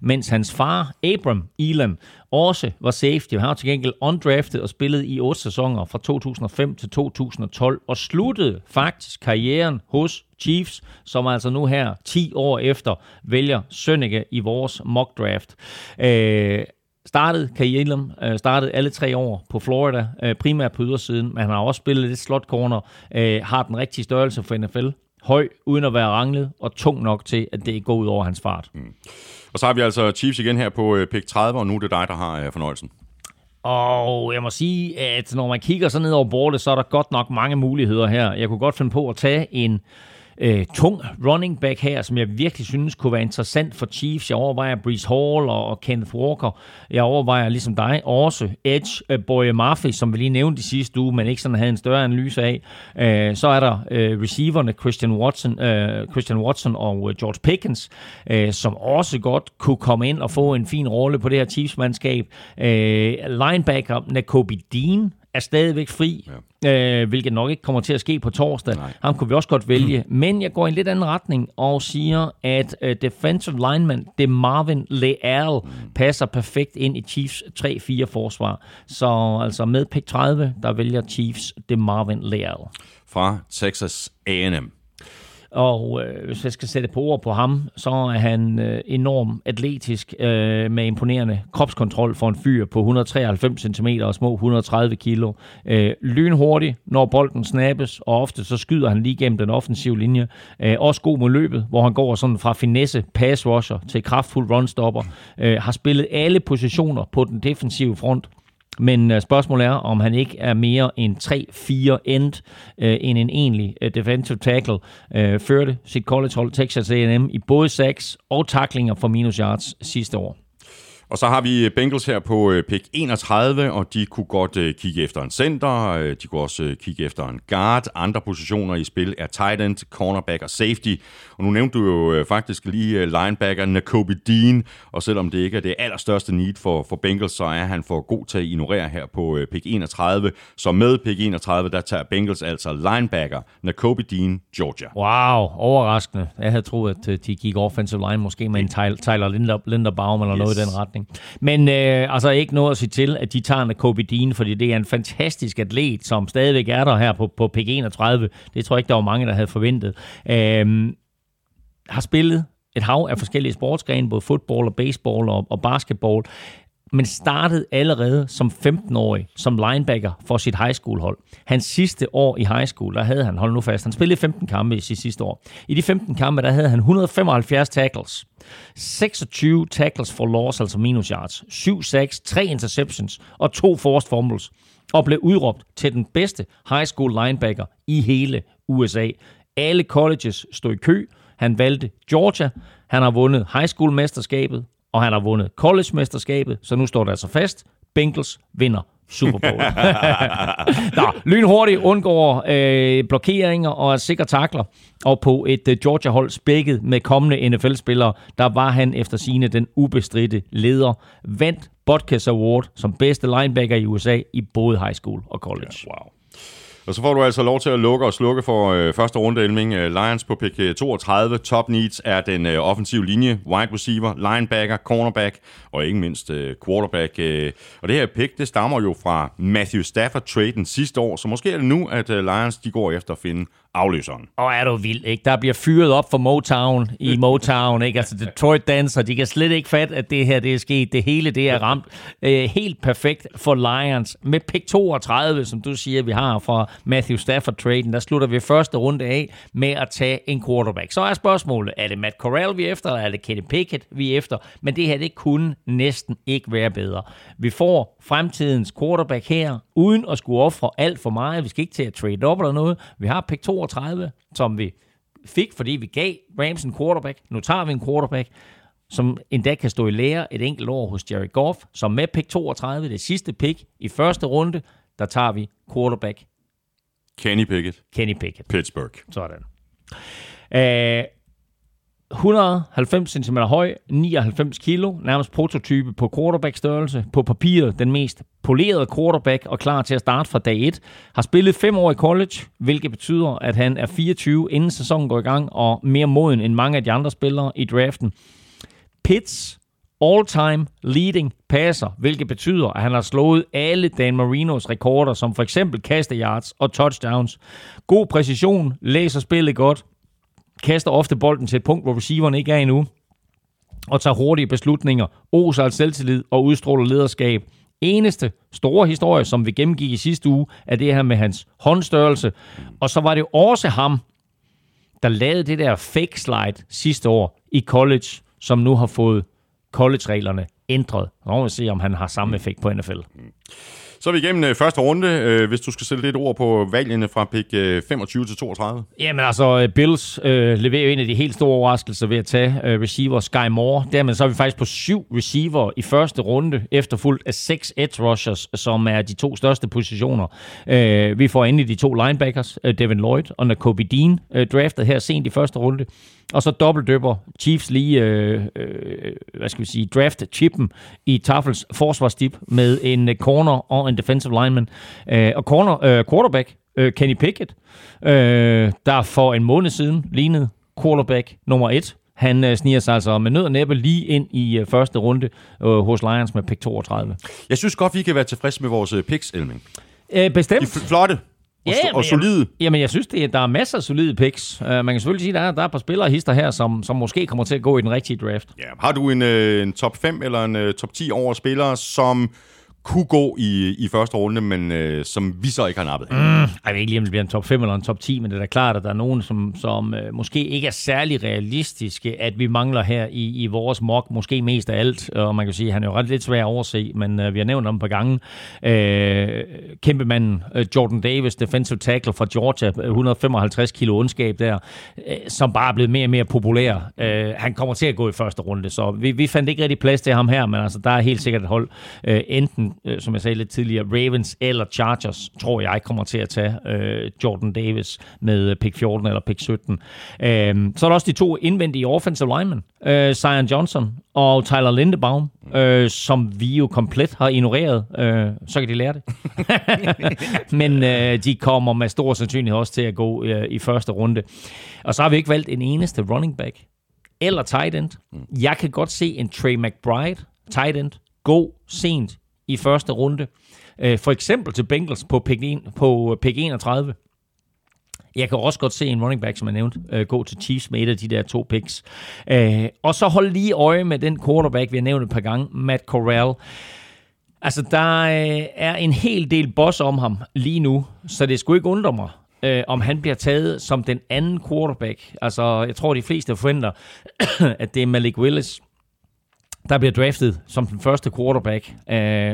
mens hans far, Abram Elam, også var safety. Han var til gengæld undrafted og spillede i 8 sæsoner fra 2005 til 2012 og sluttede faktisk karrieren hos Chiefs, som altså nu her 10 år efter vælger Sønneke i vores mock draft. Startede Kair Elam, startede alle 3 år på Florida, primært på ydersiden, men han har også spillet lidt slot corner, har den rigtige størrelse for NFL, høj, uden at være ranglet, og tung nok til, at det går ud over hans fart. Mm. Og så har vi altså Chiefs igen her på pick 30, og nu er det dig, der har fornøjelsen. Og jeg må sige, at når man kigger så ned over bordet, så er der godt nok mange muligheder her. Jeg kunne godt finde på at tage en tung running back her, som jeg virkelig synes kunne være interessant for Chiefs. Jeg overvejer Breece Hall og Kenneth Walker. Jeg overvejer, ligesom dig, også Edge, Boye Mafe, som vi lige nævnte i sidste uge, men ikke sådan havde en større analyse af. Så er der receiverne Christian Watson og George Pickens, som også godt kunne komme ind og få en fin rolle på det her Chiefs-mandskab. Linebacker Nakobe Dean er stadigvæk fri, ja. Hvilket nok ikke kommer til at ske på torsdag. Nej. Ham kunne vi også godt vælge, men jeg går i en lidt anden retning og siger, at defensive lineman DeMarvin Leal passer perfekt ind i Chiefs 3-4 forsvar. Så altså med pick 30, der vælger Chiefs DeMarvin Leal. Fra Texas A&M. Og hvis jeg skal sætte på ord på ham, så er han enormt atletisk med imponerende kropskontrol for en fyr på 193 cm og små 130 kilo. Lynhurtig, når bolden snappes, og ofte så skyder han lige gennem den offensive linje. Også god mod løbet, hvor han går sådan fra finesse pass rusher til kraftfuld runstopper. Har spillet alle positioner på den defensive front. Men spørgsmålet er, om han ikke er mere end 3-4 end end en egentlig defensive tackle. Førte sit college-hold Texas A&M i både sacks og tacklinger for minus yards sidste år. Og så har vi Bengals her på pick 31, og de kunne godt kigge efter en center, de kunne også kigge efter en guard. Andre positioner i spil er tight end, cornerback og safety. Og nu nævnte du jo faktisk lige linebacker Nakobe Dean, og selvom det ikke er det allerstørste need for Bengals, så er han for god til at ignorere her på pick 31. Så med pick 31, der tager Bengals altså linebacker Nakobe Dean, Georgia. Wow, overraskende. Jeg havde troet, at de gik offensive line, måske med en Tyler Linderbaum eller noget i den retning. Men altså ikke noget at sige til, at de tager Nakobe Dean, fordi det er en fantastisk atlet, som stadigvæk er der her på pick 31. Det tror jeg ikke, der var mange, der havde forventet. Har spillet et hav af forskellige sportsgrene, både fodbold og baseball og basketball, men startede allerede som 15-årig som linebacker for sit high school-hold. Hans sidste år i high school, der havde han, hold nu fast, han spillede 15 kampe i sit sidste år. I de 15 kampe, der havde han 175 tackles, 26 tackles for loss, altså minus yards, 7 sacks, 3 interceptions og 2 forced fumbles, og blev udråbt til den bedste high school linebacker i hele USA. Alle colleges stod i kø. Han valgte Georgia. Han har vundet high school-mesterskabet, og han har vundet college-mesterskabet, så nu står det altså fast. Bengals vinder Super Bowl. Nå, lynhurtigt undgår blokeringer og er sikker takler. Og på et Georgia-hold spækket med kommende NFL-spillere, der var han efter sigende den ubestridte leder. Vandt Butkus Award som bedste linebacker i USA i både high school og college. Ja, wow. Og så får du altså lov til at lukke og slukke for første runde, Elming. Lions på pick 32. Top needs er den offensive linje, wide receiver, linebacker, cornerback og ikke mindst quarterback. Og det her pick, det stammer jo fra Matthew Stafford-traden sidste år, så måske er det nu, at Lions de går efter at finde afløseren. Og er du vild, ikke? Der bliver fyret op for Motown i Motown, ikke? Altså Detroit Dancer, de kan slet ikke fatte, at det her, det er sket. Det hele, det er ramt helt perfekt for Lions. Med pick 32, som du siger, vi har fra Matthew Stafford-traden, der slutter vi første runde af med at tage en quarterback. Så er spørgsmålet, er det Matt Corral, vi er efter, eller er det Kenny Pickett, vi er efter? Men det her, det kunne næsten ikke være bedre. Vi får fremtidens quarterback her, uden at skulle ofre alt for meget. Vi skal ikke til at trade op eller noget. Vi har pick 32, som vi fik, fordi vi gav Rams en quarterback. Nu tager vi en quarterback, som endda kan stå i lære et enkelt år hos Jared Goff. Så med pick 32, det sidste pick i første runde, der tager vi quarterback Kenny Pickett. Pittsburgh. Sådan. 190 cm høj, 99 kilo, nærmest prototype på quarterback-størrelse. På papiret den mest polerede quarterback og klar til at starte fra dag 1. Har spillet 5 år i college, hvilket betyder, at han er 24, inden sæsonen går i gang, og mere moden end mange af de andre spillere i draften. Pitts all-time leading passer, hvilket betyder, at han har slået alle Dan Marinos rekorder, som for eksempel kasteyards og touchdowns. God præcision, læser spillet godt, kaster ofte bolden til et punkt, hvor receiveren ikke er endnu, og tager hurtige beslutninger, oser af selvtillid og udstråler lederskab. Eneste store historie, som vi gennemgik i sidste uge, er det her med hans håndstørrelse. Og så var det også ham, der lavede det der fake slide sidste år i college, som nu har fået college-reglerne ændret. Nu må vi se, om han har samme effekt på NFL. Så er vi igennem første runde, hvis du skal sætte lidt ord på valgene fra pick 25 til 32. Jamen altså, Bills leverer jo en af de helt store overraskelser ved at tage receiver Sky Moore. Dermed så er vi faktisk på 7 receiver i første runde, efterfulgt af 6 edge rushers, som er de 2 største positioner. Vi får endelig de 2 linebackers, Devin Lloyd og Nakobe Dean, draftet her sent i første runde. Og så dobbeltdøber Chiefs lige, draft-chippen i Tafels forsvarsdip med en corner og en defensive lineman. Og quarterback, Kenny Pickett, der for en måned siden lignede quarterback nummer 1. Han sniger sig altså med nød og næppe lige ind i første runde hos Lions med pick 32. Jeg synes godt, vi kan være tilfredse med vores picks, Elming. Bestemt. De flotte. og solide. Jamen, jeg synes, der er masser af solide picks. Man kan selvfølgelig sige, at der er et par spillere hister her, som måske kommer til at gå i den rigtige draft. Ja, har du en top 5 eller en top 10 over spillere, som kunne gå i første runde, men som vi så ikke har nappet? Jeg ved ikke lige, om det bliver en top 5 eller en top 10, men det er da klart, at der er nogen, som måske ikke er særlig realistiske, at vi mangler her i vores mock, måske mest af alt. Og man kan sige, at han er jo ret lidt svær at overse, men vi har nævnt ham et par gange. Kæmpemanden Jordan Davis, defensive tackle fra Georgia, 155 kilo ondskab der, som bare er blevet mere og mere populær. Han kommer til at gå i første runde, så vi fandt ikke rigtig plads til ham her, men altså, der er helt sikkert et hold, enten som jeg sagde lidt tidligere, Ravens eller Chargers, tror jeg, kommer til at tage Jordan Davis med pick 14 eller pick 17. Så er der også de to indvendige offensive linemen, Zion Johnson og Tyler Lindebaum, som vi jo komplet har ignoreret. Så kan de lære det. Men de kommer med stor sandsynlighed også til at gå i første runde. Og så har vi ikke valgt en eneste running back eller tight end. Jeg kan godt se en Trey McBride, tight end, gå sent i første runde. For eksempel til Bengals på pick 31. Jeg kan også godt se en running back, som jeg nævnte, gå til Chiefs med et af de der to picks. Og så hold lige øje med den quarterback, vi har nævnt et par gange, Matt Corral. Altså, der er en hel del boss om ham lige nu, så det skulle ikke undre mig, om han bliver taget som den anden quarterback. Altså, jeg tror, de fleste forventer, at det er Malik Willis, der bliver draftet som den første quarterback.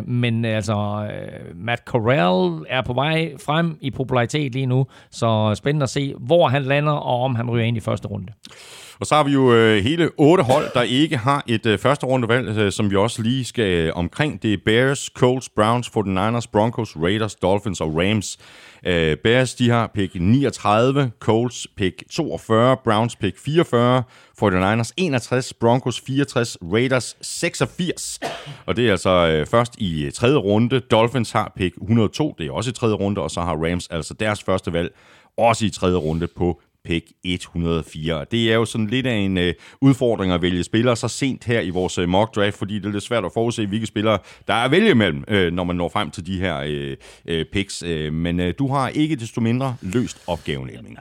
Men altså, Matt Corral er på vej frem i popularitet lige nu, så spændende at se, hvor han lander, og om han ryger ind i første runde. Og så har vi jo hele 8 hold, der ikke har et første rundevalg, som vi også lige skal omkring. Det er Bears, Colts, Browns, 49ers, Broncos, Raiders, Dolphins og Rams. Bears, de har pick 39, Colts pick 42, Browns pick 44, 49ers 61, Broncos 64, Raiders 86. Og det er altså først i tredje runde. Dolphins har pick 102, det er også i tredje runde, og så har Rams altså deres første valg også i tredje runde på pick 104. Det er jo sådan lidt af en udfordring at vælge spillere så sent her i vores mock draft, fordi det er lidt svært at forudse, hvilke spillere der er at vælge mellem, når man når frem til de her picks. Men du har ikke desto mindre løst opgaven, Elming.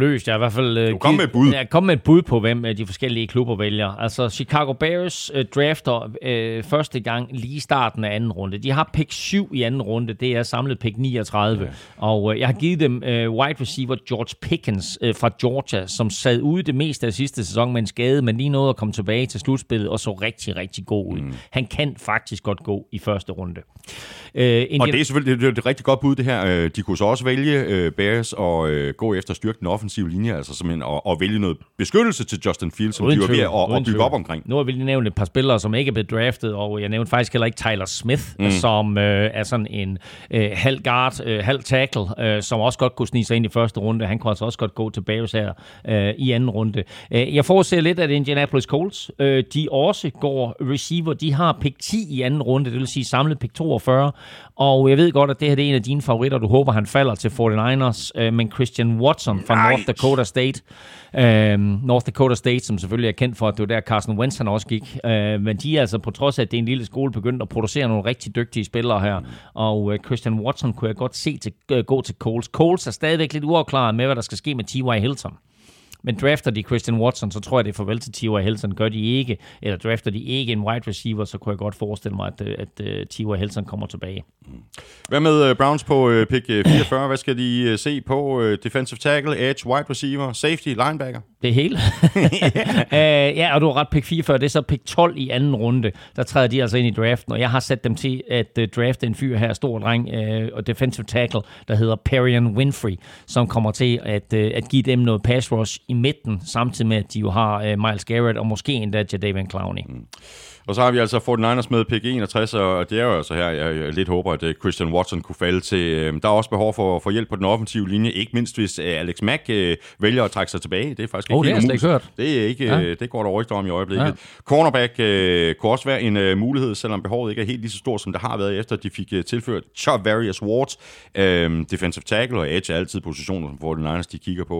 Løst. Jeg er i hvert fald... du kom med et bud. Jeg kom med et bud på, hvem de forskellige klubber vælger. Altså, Chicago Bears drafter første gang lige starten af anden runde. De har pick 7 i anden runde. Det er samlet pick 39. Okay. Og jeg har givet dem wide receiver George Pickens fra Georgia, som sad ude det meste af sidste sæson med en skade, men lige nåede at komme tilbage til slutspillet og så rigtig, rigtig god ud. Han kan faktisk godt gå i første runde. Og det er selvfølgelig det rigtig godt bud, det her. De kunne så også vælge Bears og gå efter at styrke den offensive linje, altså simpelthen og vælge noget beskyttelse til Justin Fields, som de var ved at bygge op omkring. Nu har vi lige nævnt et par spillere, som ikke er blevet draftet, og jeg nævnte faktisk heller ikke Tyler Smith, som er sådan en halv guard, halv tackle, som også godt kunne snige sig ind i første runde. Han kunne altså også godt gå til Bears her i anden runde. Jeg forudser lidt, at Indianapolis Colts, de også går receiver. De har pick 10 i anden runde, det vil sige samlet pick 42, og jeg ved godt, at det her det er en af dine favoritter. Du håber, han falder til 49ers, men Christian Watson fra North Dakota State, som selvfølgelig er kendt for, at det var der Carson Wentz han også gik, men de er altså på trods af, at det er en lille skole, begyndt at producere nogle rigtig dygtige spillere her, og Christian Watson kunne jeg godt se til gå til Colts. Colts er stadigvæk lidt uafklaret med, hvad der skal ske med T.Y. Hilton. Men drafter de Christian Watson, så tror jeg, det er farvel til T.Y. Hilton. Gør de ikke, eller drafter de ikke en wide receiver, så kunne jeg godt forestille mig, at T.Y. Hilton kommer tilbage. Hvad med Browns på pick 44? Hvad skal de se på? Defensive tackle, edge, wide receiver, safety, linebacker? Det hele. Ja, og du har ret, pick 44. Det er så pick 12 i anden runde. Der træder de altså ind i draften, og jeg har sat dem til at drafte en fyr her, stor dreng, og defensive tackle, der hedder Perrion Winfrey, som kommer til at give dem noget pass rush i midten, samtidig med, at de jo har Myles Garrett og måske endda Jadeveon Clowney. Og så har vi altså 49ers med pick 61, og det er jo altså her, jeg lidt håber, at Christian Watson kunne falde til. Der er også behov for hjælp på den offensive linje, ikke mindst hvis Alex Mack vælger at trække sig tilbage. Det er faktisk ikke helt umuligt. Det går der rygter om i øjeblikket. Ja. Cornerback kunne også være en mulighed, selvom behovet ikke er helt lige så stort, som det har været, efter de fik tilført Charvarius Ward. Defensive tackle og edge er altid positioner, som 49ers de kigger på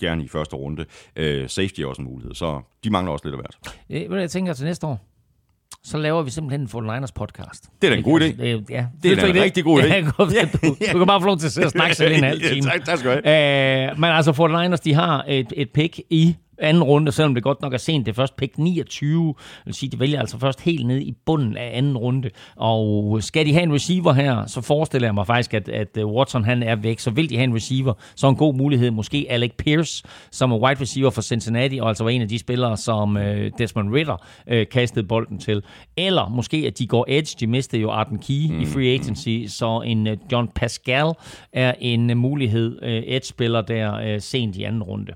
gerne i første runde. Safety er også en mulighed, så de mangler også lidt af hvert. Jeg tænker til næste år. så laver vi simpelthen en 49ers podcast. Det er da en god idé. Ja. Det er en rigtig god idé. Ja, du kan bare få lov til at sidde og snakke selv en halv time. Tak skal du have. Men altså 49ers, de har et pick i anden runde, selvom det godt nok er sent. Det er først pick 29. Vil sige, de vælger altså først helt ned i bunden af anden runde. Og skal de have en receiver her, så forestiller jeg mig faktisk, at Watson han er væk. Så vil de have en receiver, så en god mulighed. Måske Alec Pierce, som er wide receiver for Cincinnati, og altså var en af de spillere, som Desmond Ridder kastede bolden til. Eller måske, at de går edge. De mistede jo Arden Key i free agency, så en John Pascal er en mulighed. Edge-spiller der sent i anden runde.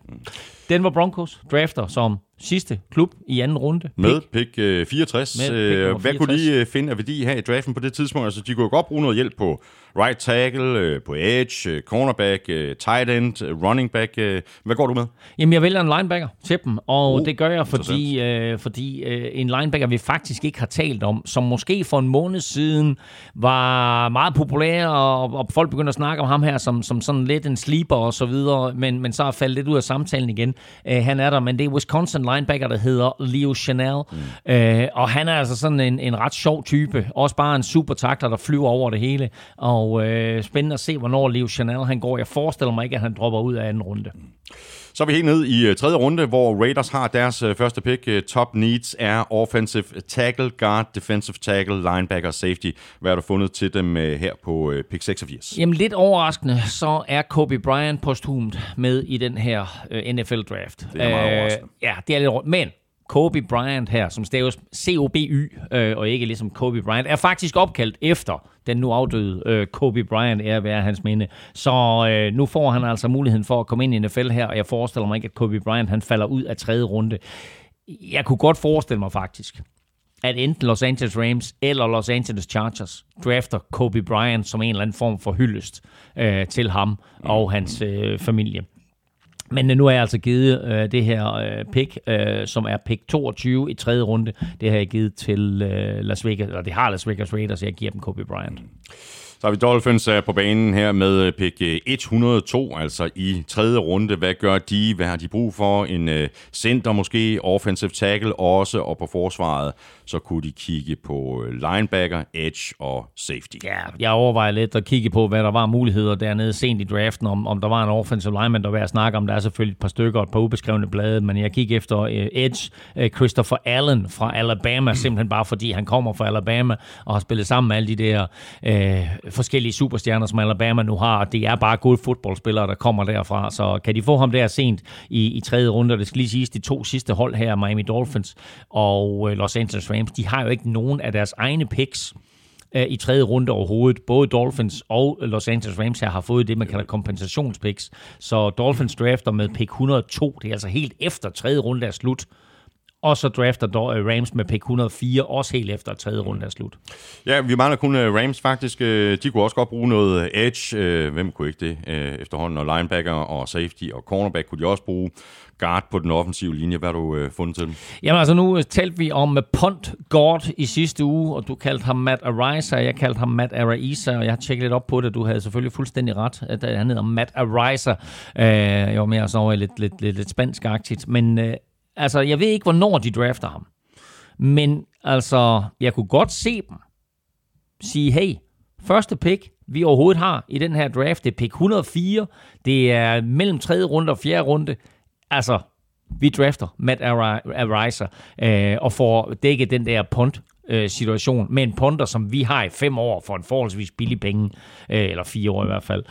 Denver Broncos drafter som sidste klub i anden runde. Med pick 64. Hvad kunne de finde af værdi her i draften på det tidspunkt? Altså, de kunne godt bruge noget hjælp på right tackle, på edge, cornerback, tight end, running back. Hvad går du med? Jamen, jeg vælger en linebacker til dem, og det gør jeg, fordi en linebacker, vi faktisk ikke har talt om, som måske for en måned siden var meget populær, og folk begynder at snakke om ham her som sådan lidt en sleeper og så videre, men så er faldet lidt ud af samtalen igen. Han er der, men det er Wisconsin linebacker, der hedder Leo Chanel, og han er altså sådan en ret sjov type, også bare en super takler, der flyver over det hele, og spændende at se, hvornår Leo Chanel han går. Jeg forestiller mig ikke, at han dropper ud af anden runde. Så er vi helt nede i tredje runde, hvor Raiders har deres første pick. Top needs er offensive tackle, guard, defensive tackle, linebacker, safety. Hvad har du fundet til dem her på pick 86? Jamen lidt overraskende, så er Kobe Bryant posthumt med i den her NFL-draft. Det er meget overraskende. Ja, det er lidt overraskende. Men Kobe Bryant her, som staves C-O-B-Y, og ikke ligesom Kobe Bryant, er faktisk opkaldt efter den nu afdøde Kobe Bryant, er at være hans minde. Så nu får han altså muligheden for at komme ind i NFL her, og jeg forestiller mig ikke, at Kobe Bryant han falder ud af tredje runde. Jeg kunne godt forestille mig faktisk, at enten Los Angeles Rams eller Los Angeles Chargers drafter Kobe Bryant som en eller anden form for hyldest til ham og hans familie. Men nu er jeg altså givet det her pick, som er pick 22 i tredje runde. Det har jeg givet til Las Vegas, eller det har Las Vegas Raiders, så jeg giver dem Kobe Bryant. Så har vi Dolphins på banen her med pick 102, altså i tredje runde. Hvad gør de? Hvad har de brug for? En center måske, offensive tackle også, og på forsvaret, så kunne de kigge på linebacker, edge og safety. Ja, jeg overvejer lidt at kigge på, hvad der var muligheder dernede sent i draften, om der var en offensive lineman, der var at snakke om. Der er selvfølgelig et par stykker og et par ubeskrevne blade, men jeg kigger efter edge, Christopher Allen fra Alabama, simpelthen bare fordi han kommer fra Alabama og har spillet sammen med alle de der forskellige superstjerner, som Alabama nu har. Det er bare gode fodboldspillere, der kommer derfra. Så kan de få ham der sent i tredje runde? Og det skal lige siges, de to sidste hold her, Miami Dolphins og Los Angeles Rams, de har jo ikke nogen af deres egne picks i tredje runde overhovedet. Både Dolphins og Los Angeles Rams her har fået det, man kalder kompensationspicks. Så Dolphins drafter med pick 102. Det er altså helt efter tredje runde er slut. Og så drafter Rams med pick 104, også helt efter tredje runde er slut. Ja, vi mangler kun Rams faktisk. De kunne også godt bruge noget edge. Hvem kunne ikke det efterhånden? Og linebacker og safety og cornerback kunne de også bruge. Guard på den offensive linje. Hvad har du fundet til dem? Jamen altså, nu talte vi om punt guard i sidste uge, og du kaldte ham Matt Araiza, og jeg kaldte ham Matt Araiza, og jeg har tjekket lidt op på det. Du havde selvfølgelig fuldstændig ret, at han hedder Matt Araiza. Jeg var mere sådan over lidt spansk-agtigt, men altså, jeg ved ikke, hvornår de drafter ham. Men altså, jeg kunne godt se dem sige, hey, første pick, vi overhovedet har i den her draft, det er pick 104. Det er mellem tredje runde og fjerde runde. Altså, vi drafter Matt Araiza og får dækket den der punt-situation med en punter, som vi har i 5 år for en forholdsvis billig penge, eller 4 år i hvert fald.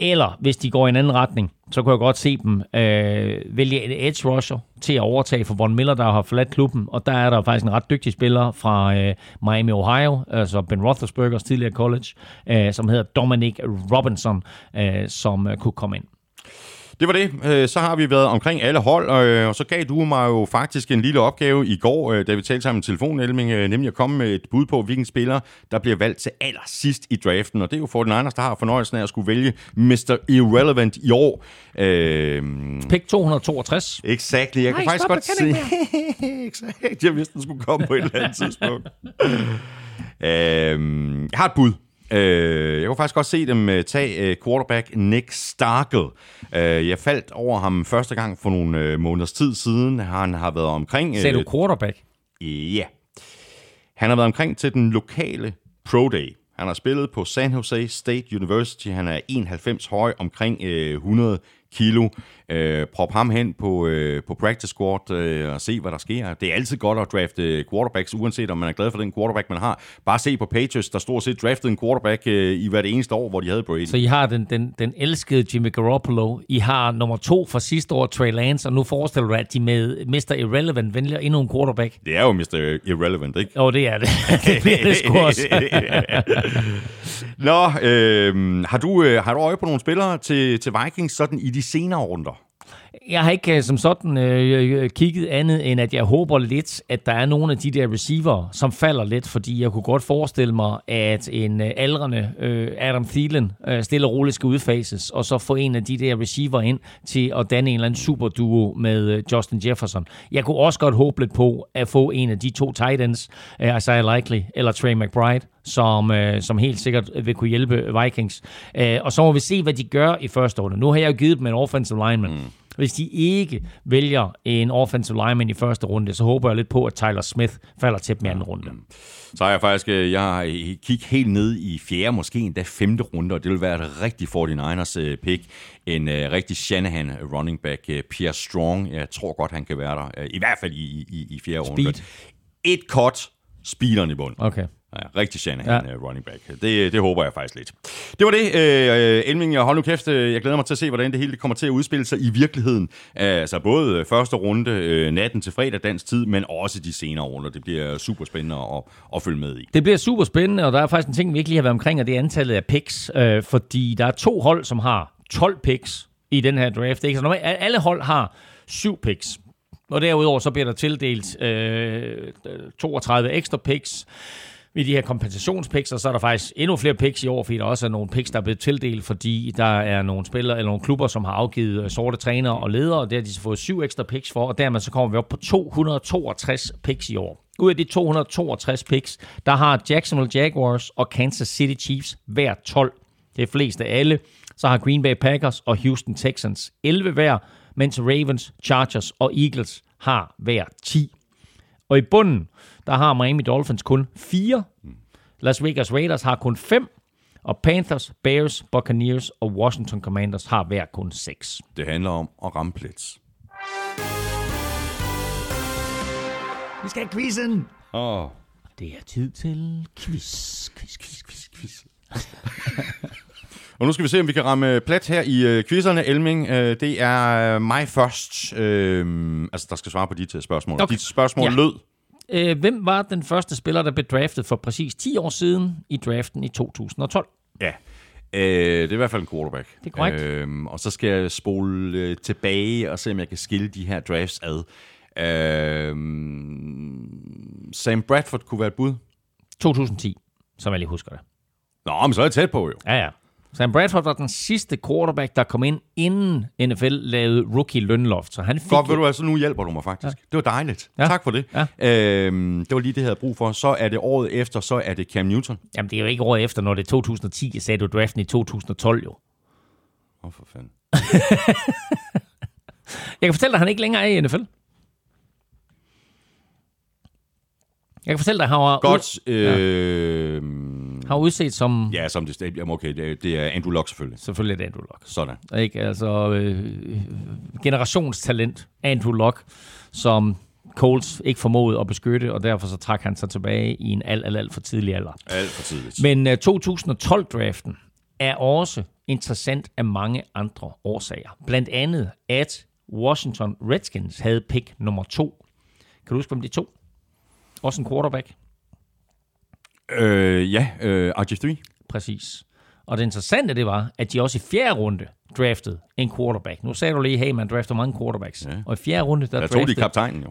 Eller, hvis de går i en anden retning, så kunne jeg godt se dem vælge en edge rusher til at overtage for Von Miller, der har forladt klubben. Og der er der faktisk en ret dygtig spiller fra Miami, Ohio, altså Ben Roethlisbergers tidligere college, som hedder Dominic Robinson, som kunne komme ind. Det var det. Så har vi været omkring alle hold, og så gav du mig jo faktisk en lille opgave i går, da vi talte sammen med telefonen, Elming, nemlig at komme med et bud på, hvilken spiller, der bliver valgt til allersidst i draften. Og det er jo 49ers, der har fornøjelsen af at skulle vælge Mr. Irrelevant i år. Pick 262. Exakt. Jeg kunne faktisk godt se. Exakt. Jeg vidste, den skulle komme på et eller andet tidspunkt. Jeg har et bud. Jeg kunne faktisk godt se dem tage quarterback Nick Starkel. Jeg faldt over ham første gang for nogle måneders tid siden. Han har været omkring... Sagde du quarterback? Ja. Han har været omkring til den lokale Pro Day. Han har spillet på San Jose State University. Han er 91 høj, omkring 100 kilo. Prop ham hen på practice squad og se, hvad der sker. Det er altid godt at drafte quarterbacks, uanset om man er glad for den quarterback, man har. Bare se på Patriots, der stort set draftede en quarterback i hvert eneste år, hvor de havde Brady. Så I har den elskede Jimmy Garoppolo. I har nummer 2 fra sidste år, Trey Lance, og nu forestiller du dig, at de med Mr. Irrelevant vælger endnu en quarterback. Det er jo Mr. Irrelevant, ikke? Jo, det er det. Det bliver det sgu også. Nå, har du øje på nogle spillere til Vikings sådan i de senere runder? Jeg har ikke som sådan kigget andet, end at jeg håber lidt, at der er nogle af de der receiver, som falder lidt, fordi jeg kunne godt forestille mig, at en aldrende Adam Thielen stille og roligt skal udfases, og så få en af de der receiver ind til at danne en eller anden superduo med Justin Jefferson. Jeg kunne også godt håbe lidt på at få en af de 2 tight ends, Isaiah Likely eller Trey McBride, som helt sikkert vil kunne hjælpe Vikings. Og så må vi se, hvad de gør i første runde. Nu har jeg jo givet dem en offensive lineman. Hvis de ikke vælger en offensive lineman i første runde, så håber jeg lidt på, at Tyler Smith falder til dem i anden runde. Så har jeg faktisk kigget helt ned i 4., måske endda 5. runde, og det vil være et rigtig 49ers pick. En rigtig Shanahan running back, Pierre Strong. Jeg tror godt, han kan være der. I hvert fald i 4. runde. Et cut, speederen i bunden. Okay. Ja, rigtig Shanahan, ja. Running back. Det håber jeg faktisk lidt. Det var det, Elming. Hold nu kæft, jeg glæder mig til at se, hvordan det hele kommer til at udspille sig i virkeligheden. Altså både første runde, natten til fredag dansk tid, men også de senere runder. Det bliver super spændende at følge med i. Det bliver super spændende, og der er faktisk en ting, vi ikke lige har været omkring, og det er antallet af picks. Fordi der er 2 hold, som har 12 picks i den her draft. Ikke? Så normalt, alle hold har 7 picks. Og derudover så bliver der tildelt 32 ekstra picks. Med de her kompensationspicks, og så er der faktisk endnu flere picks i år, fordi der også er nogle picks, der er blevet tildelt, fordi der er nogle spillere eller nogle klubber, som har afgivet sorte trænere og ledere, og det har de så fået 7 ekstra picks for, og dermed så kommer vi op på 262 picks i år. Ud af de 262 picks, der har Jacksonville Jaguars og Kansas City Chiefs hver 12. Det er flest af alle. Så har Green Bay Packers og Houston Texans 11 hver, mens Ravens, Chargers og Eagles har hver 10. Og i bunden, der har Miami Dolphins kun 4. Las Vegas Raiders har kun 5. Og Panthers, Bears, Buccaneers og Washington Commanders har hver kun 6. Det handler om at ramme plet. Vi skal have quizzen. Det er tid til quiz, quiz, quiz, quiz, quiz. Og nu skal vi se, om vi kan ramme plet her i quizzerne, Elming. Det er mig først. Altså, der skal svare på dit spørgsmål. Okay. Dit spørgsmål lød... Hvem var den første spiller, der blev draftet for præcis 10 år siden i draften i 2012? Ja, det er i hvert fald en quarterback. Det er korrekt. Og så skal jeg spole tilbage og se, om jeg kan skille de her drafts ad. Sam Bradford kunne være et bud? 2010, som jeg lige husker det. Nå, men så er jeg tæt på jo. Ja, ja. Sam Bradford var den sidste quarterback, der kom ind, inden NFL lavede rookie-lønloft. Så han fik... Godt, ved du altså, nu hjælper du mig faktisk. Ja. Det var dejligt. Ja. Tak for det. Ja. Det var lige det, jeg havde brug for. Så er det året efter, så er det Cam Newton. Jamen, det er jo ikke året efter, når det er 2010. Jeg sagde, du draften i 2012 jo. For fanden. Jeg kan fortælle dig, han ikke længere er i NFL. Jeg kan fortælle dig, han har... Godt... Har udset som... Ja, som det er. Okay, det er Andrew Luck selvfølgelig. Selvfølgelig er det Andrew Luck. Sådan. Ikke? Altså, generationstalent Andrew Luck, som Colts ikke formåede at beskytte, og derfor så trak han sig tilbage i en alt for tidlig alder. Alt for tidligt. Men 2012-draften er også interessant af mange andre årsager. Blandt andet, at Washington Redskins havde pick nummer 2. Kan du huske, hvem de 2? Også en quarterback. RG3. Præcis. Og det interessante, det var, at de også i 4. runde draftede en quarterback. Nu sagde du lige, hey, man drafter mange quarterbacks. Ja. Og i 4. runde,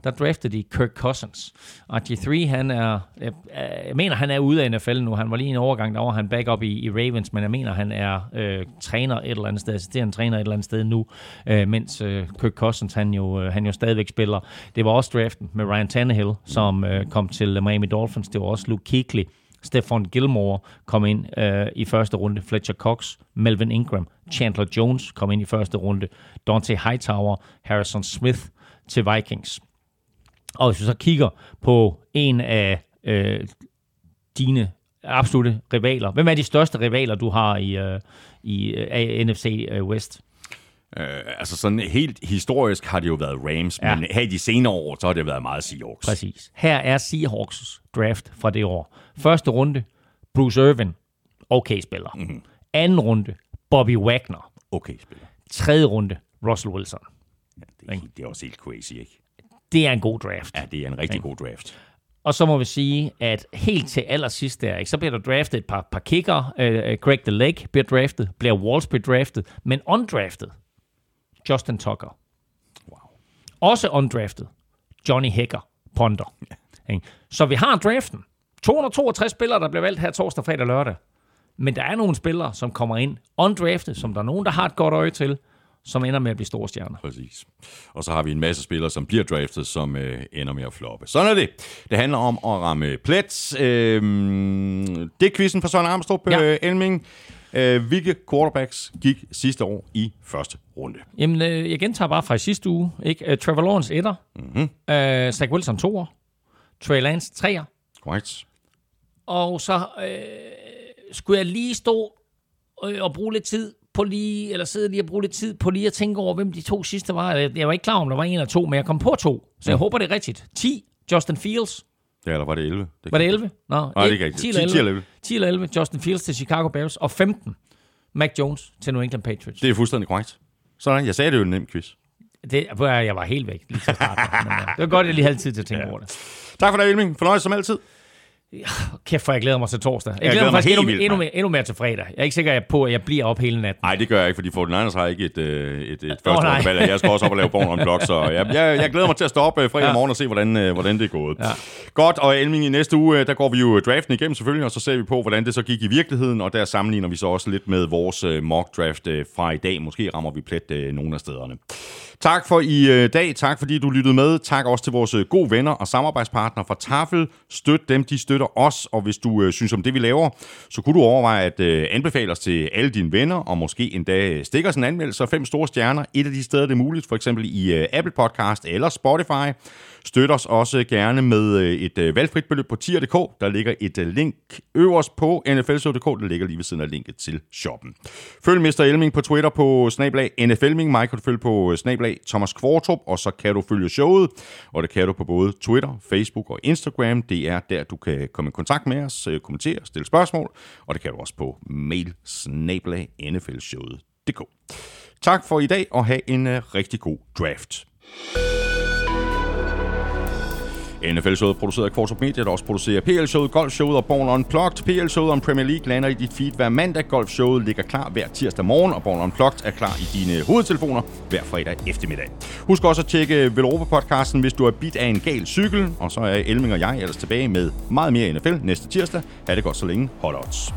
der draftede de Kirk Cousins. RG3, han er, jeg mener, han er ude af NFL nu. Han var lige en overgang derovre, han back up i Ravens, men jeg mener, han er træner et eller andet sted, assisterende træner et eller andet sted nu, mens Kirk Cousins, han jo stadigvæk spiller. Det var også draften med Ryan Tannehill, som kom til Miami Dolphins. Det var også Luke Kuechly. Stephon Gilmore kom ind i første runde. Fletcher Cox, Melvin Ingram, Chandler Jones kom ind i første runde. Dante Hightower, Harrison Smith til Vikings. Og hvis vi så kigger på en af dine absolutte rivaler. Hvem er de største rivaler, du har i NFC West? Altså sådan helt historisk har det jo været Rams, ja. Men her i de senere år, så har det været meget Seahawks. Præcis. Her er Seahawks draft fra det år. Første runde, Bruce Irvin. Okay spiller. Mm-hmm. Anden runde, Bobby Wagner. Okay spiller. Tredje runde, Russell Wilson. Ja, det er også helt crazy, ikke? Det er en god draft. Ja, det er en rigtig god draft. Og så må vi sige, at helt til allersidst der, ikke, så bliver der draftet et par kicker. Greg DeLake bliver draftet, Blair Walsh bliver draftet, men undraftet, Justin Tucker. Wow. Også undraftet, Johnny Hekker, punter. Ja. Så vi har draften. 262 spillere, der bliver valgt her torsdag, fredag og lørdag. Men der er nogle spillere, som kommer ind undraftet, som der er nogen, der har et godt øje til, som ender med at blive store stjerner. Præcis. Og så har vi en masse spillere, som bliver draftet, som ender med at floppe. Sådan er det. Det handler om at ramme plet. Det er quizzen fra Søren Armstrong, ja. Elming. Hvilke quarterbacks gik sidste år i første runde? Jamen, jeg gentager bare fra sidste uge. Ikke? Trevor Lawrence 1'er. Mm-hmm. Zach Wilson 2'er. Trey Lance 3'er. Correct. Og så skulle jeg lige stå og bruge lidt tid på lige, eller sidde lige og bruge lidt tid på lige at tænke over, hvem de to sidste var. Jeg var ikke klar om, der var en eller to, men jeg kom på to. Så jeg håber, det er rigtigt. 10, Justin Fields. Ja, eller var det 11? Det var det 11? Nå, nej, det er ikke 10 eller 11, Justin Fields til Chicago Bears. Og 15, Mac Jones til New England Patriots. Det er fuldstændig korrekt. Sådan, jeg sagde, det jo en nem quiz. Jeg var helt væk lige til at starte. Det var godt, jeg lige havde tid til at tænke over det. Tak for dig, Elming. Fornøjelse som altid. Ja, kæft for, jeg glæder mig til torsdag. Jeg glæder mig faktisk endnu mere til fredag. Jeg er ikke sikker på, at jeg bliver op hele natten. Nej, det gør jeg ikke, fordi 49ers har ikke et førsteårsvalg, og jeg skal også op og lave Born on Block, så jeg glæder mig til at stå op fredag morgen og se, hvordan det er gået. Ja. Godt, og Elming, i næste uge, der går vi jo draften igennem selvfølgelig, og så ser vi på, hvordan det så gik i virkeligheden, og der sammenligner vi så også lidt med vores mock-draft fra i dag. Måske rammer vi plet nogle af stederne. Tak for i dag. Tak fordi du lyttede med. Tak også til vores gode venner og samarbejdspartnere fra Tafel. Støt dem, de støtter os. Og hvis du synes om det, vi laver, så kunne du overveje at anbefale os til alle dine venner, og måske endda stikke os en anmeldelse af 5 store stjerner. Et af de steder, det er muligt, for eksempel i Apple Podcast eller Spotify. Støt os også gerne med et valgfrit beløb på tier.dk. Der ligger et link øverst på nflshow.dk. Der ligger lige ved siden af linket til shoppen. Følg Mr. Elming på Twitter på @ NFLming. Mig kan du følge på @ Thomas Kvartrup, og så kan du følge showet, og det kan du på både Twitter, Facebook og Instagram. Det er der, du kan komme i kontakt med os, kommentere, stille spørgsmål, og det kan du også på mail @nflshowet.dk. Tak for i dag, og have en rigtig god draft. NFL-showet er produceret af Kvartrup Media, der også producerer PL-showet, Golf-showet og Born Unplugged. PL-showet om Premier League lander i dit feed hver mandag. Golf-showet ligger klar hver tirsdag morgen, og Born Unplugged er klar i dine hovedtelefoner hver fredag eftermiddag. Husk også at tjekke Velropa-podcasten, hvis du er bit af en gal cykel. Og så er Elming og jeg ellers tilbage med meget mere NFL næste tirsdag. Ha' det godt så længe. Hot odds.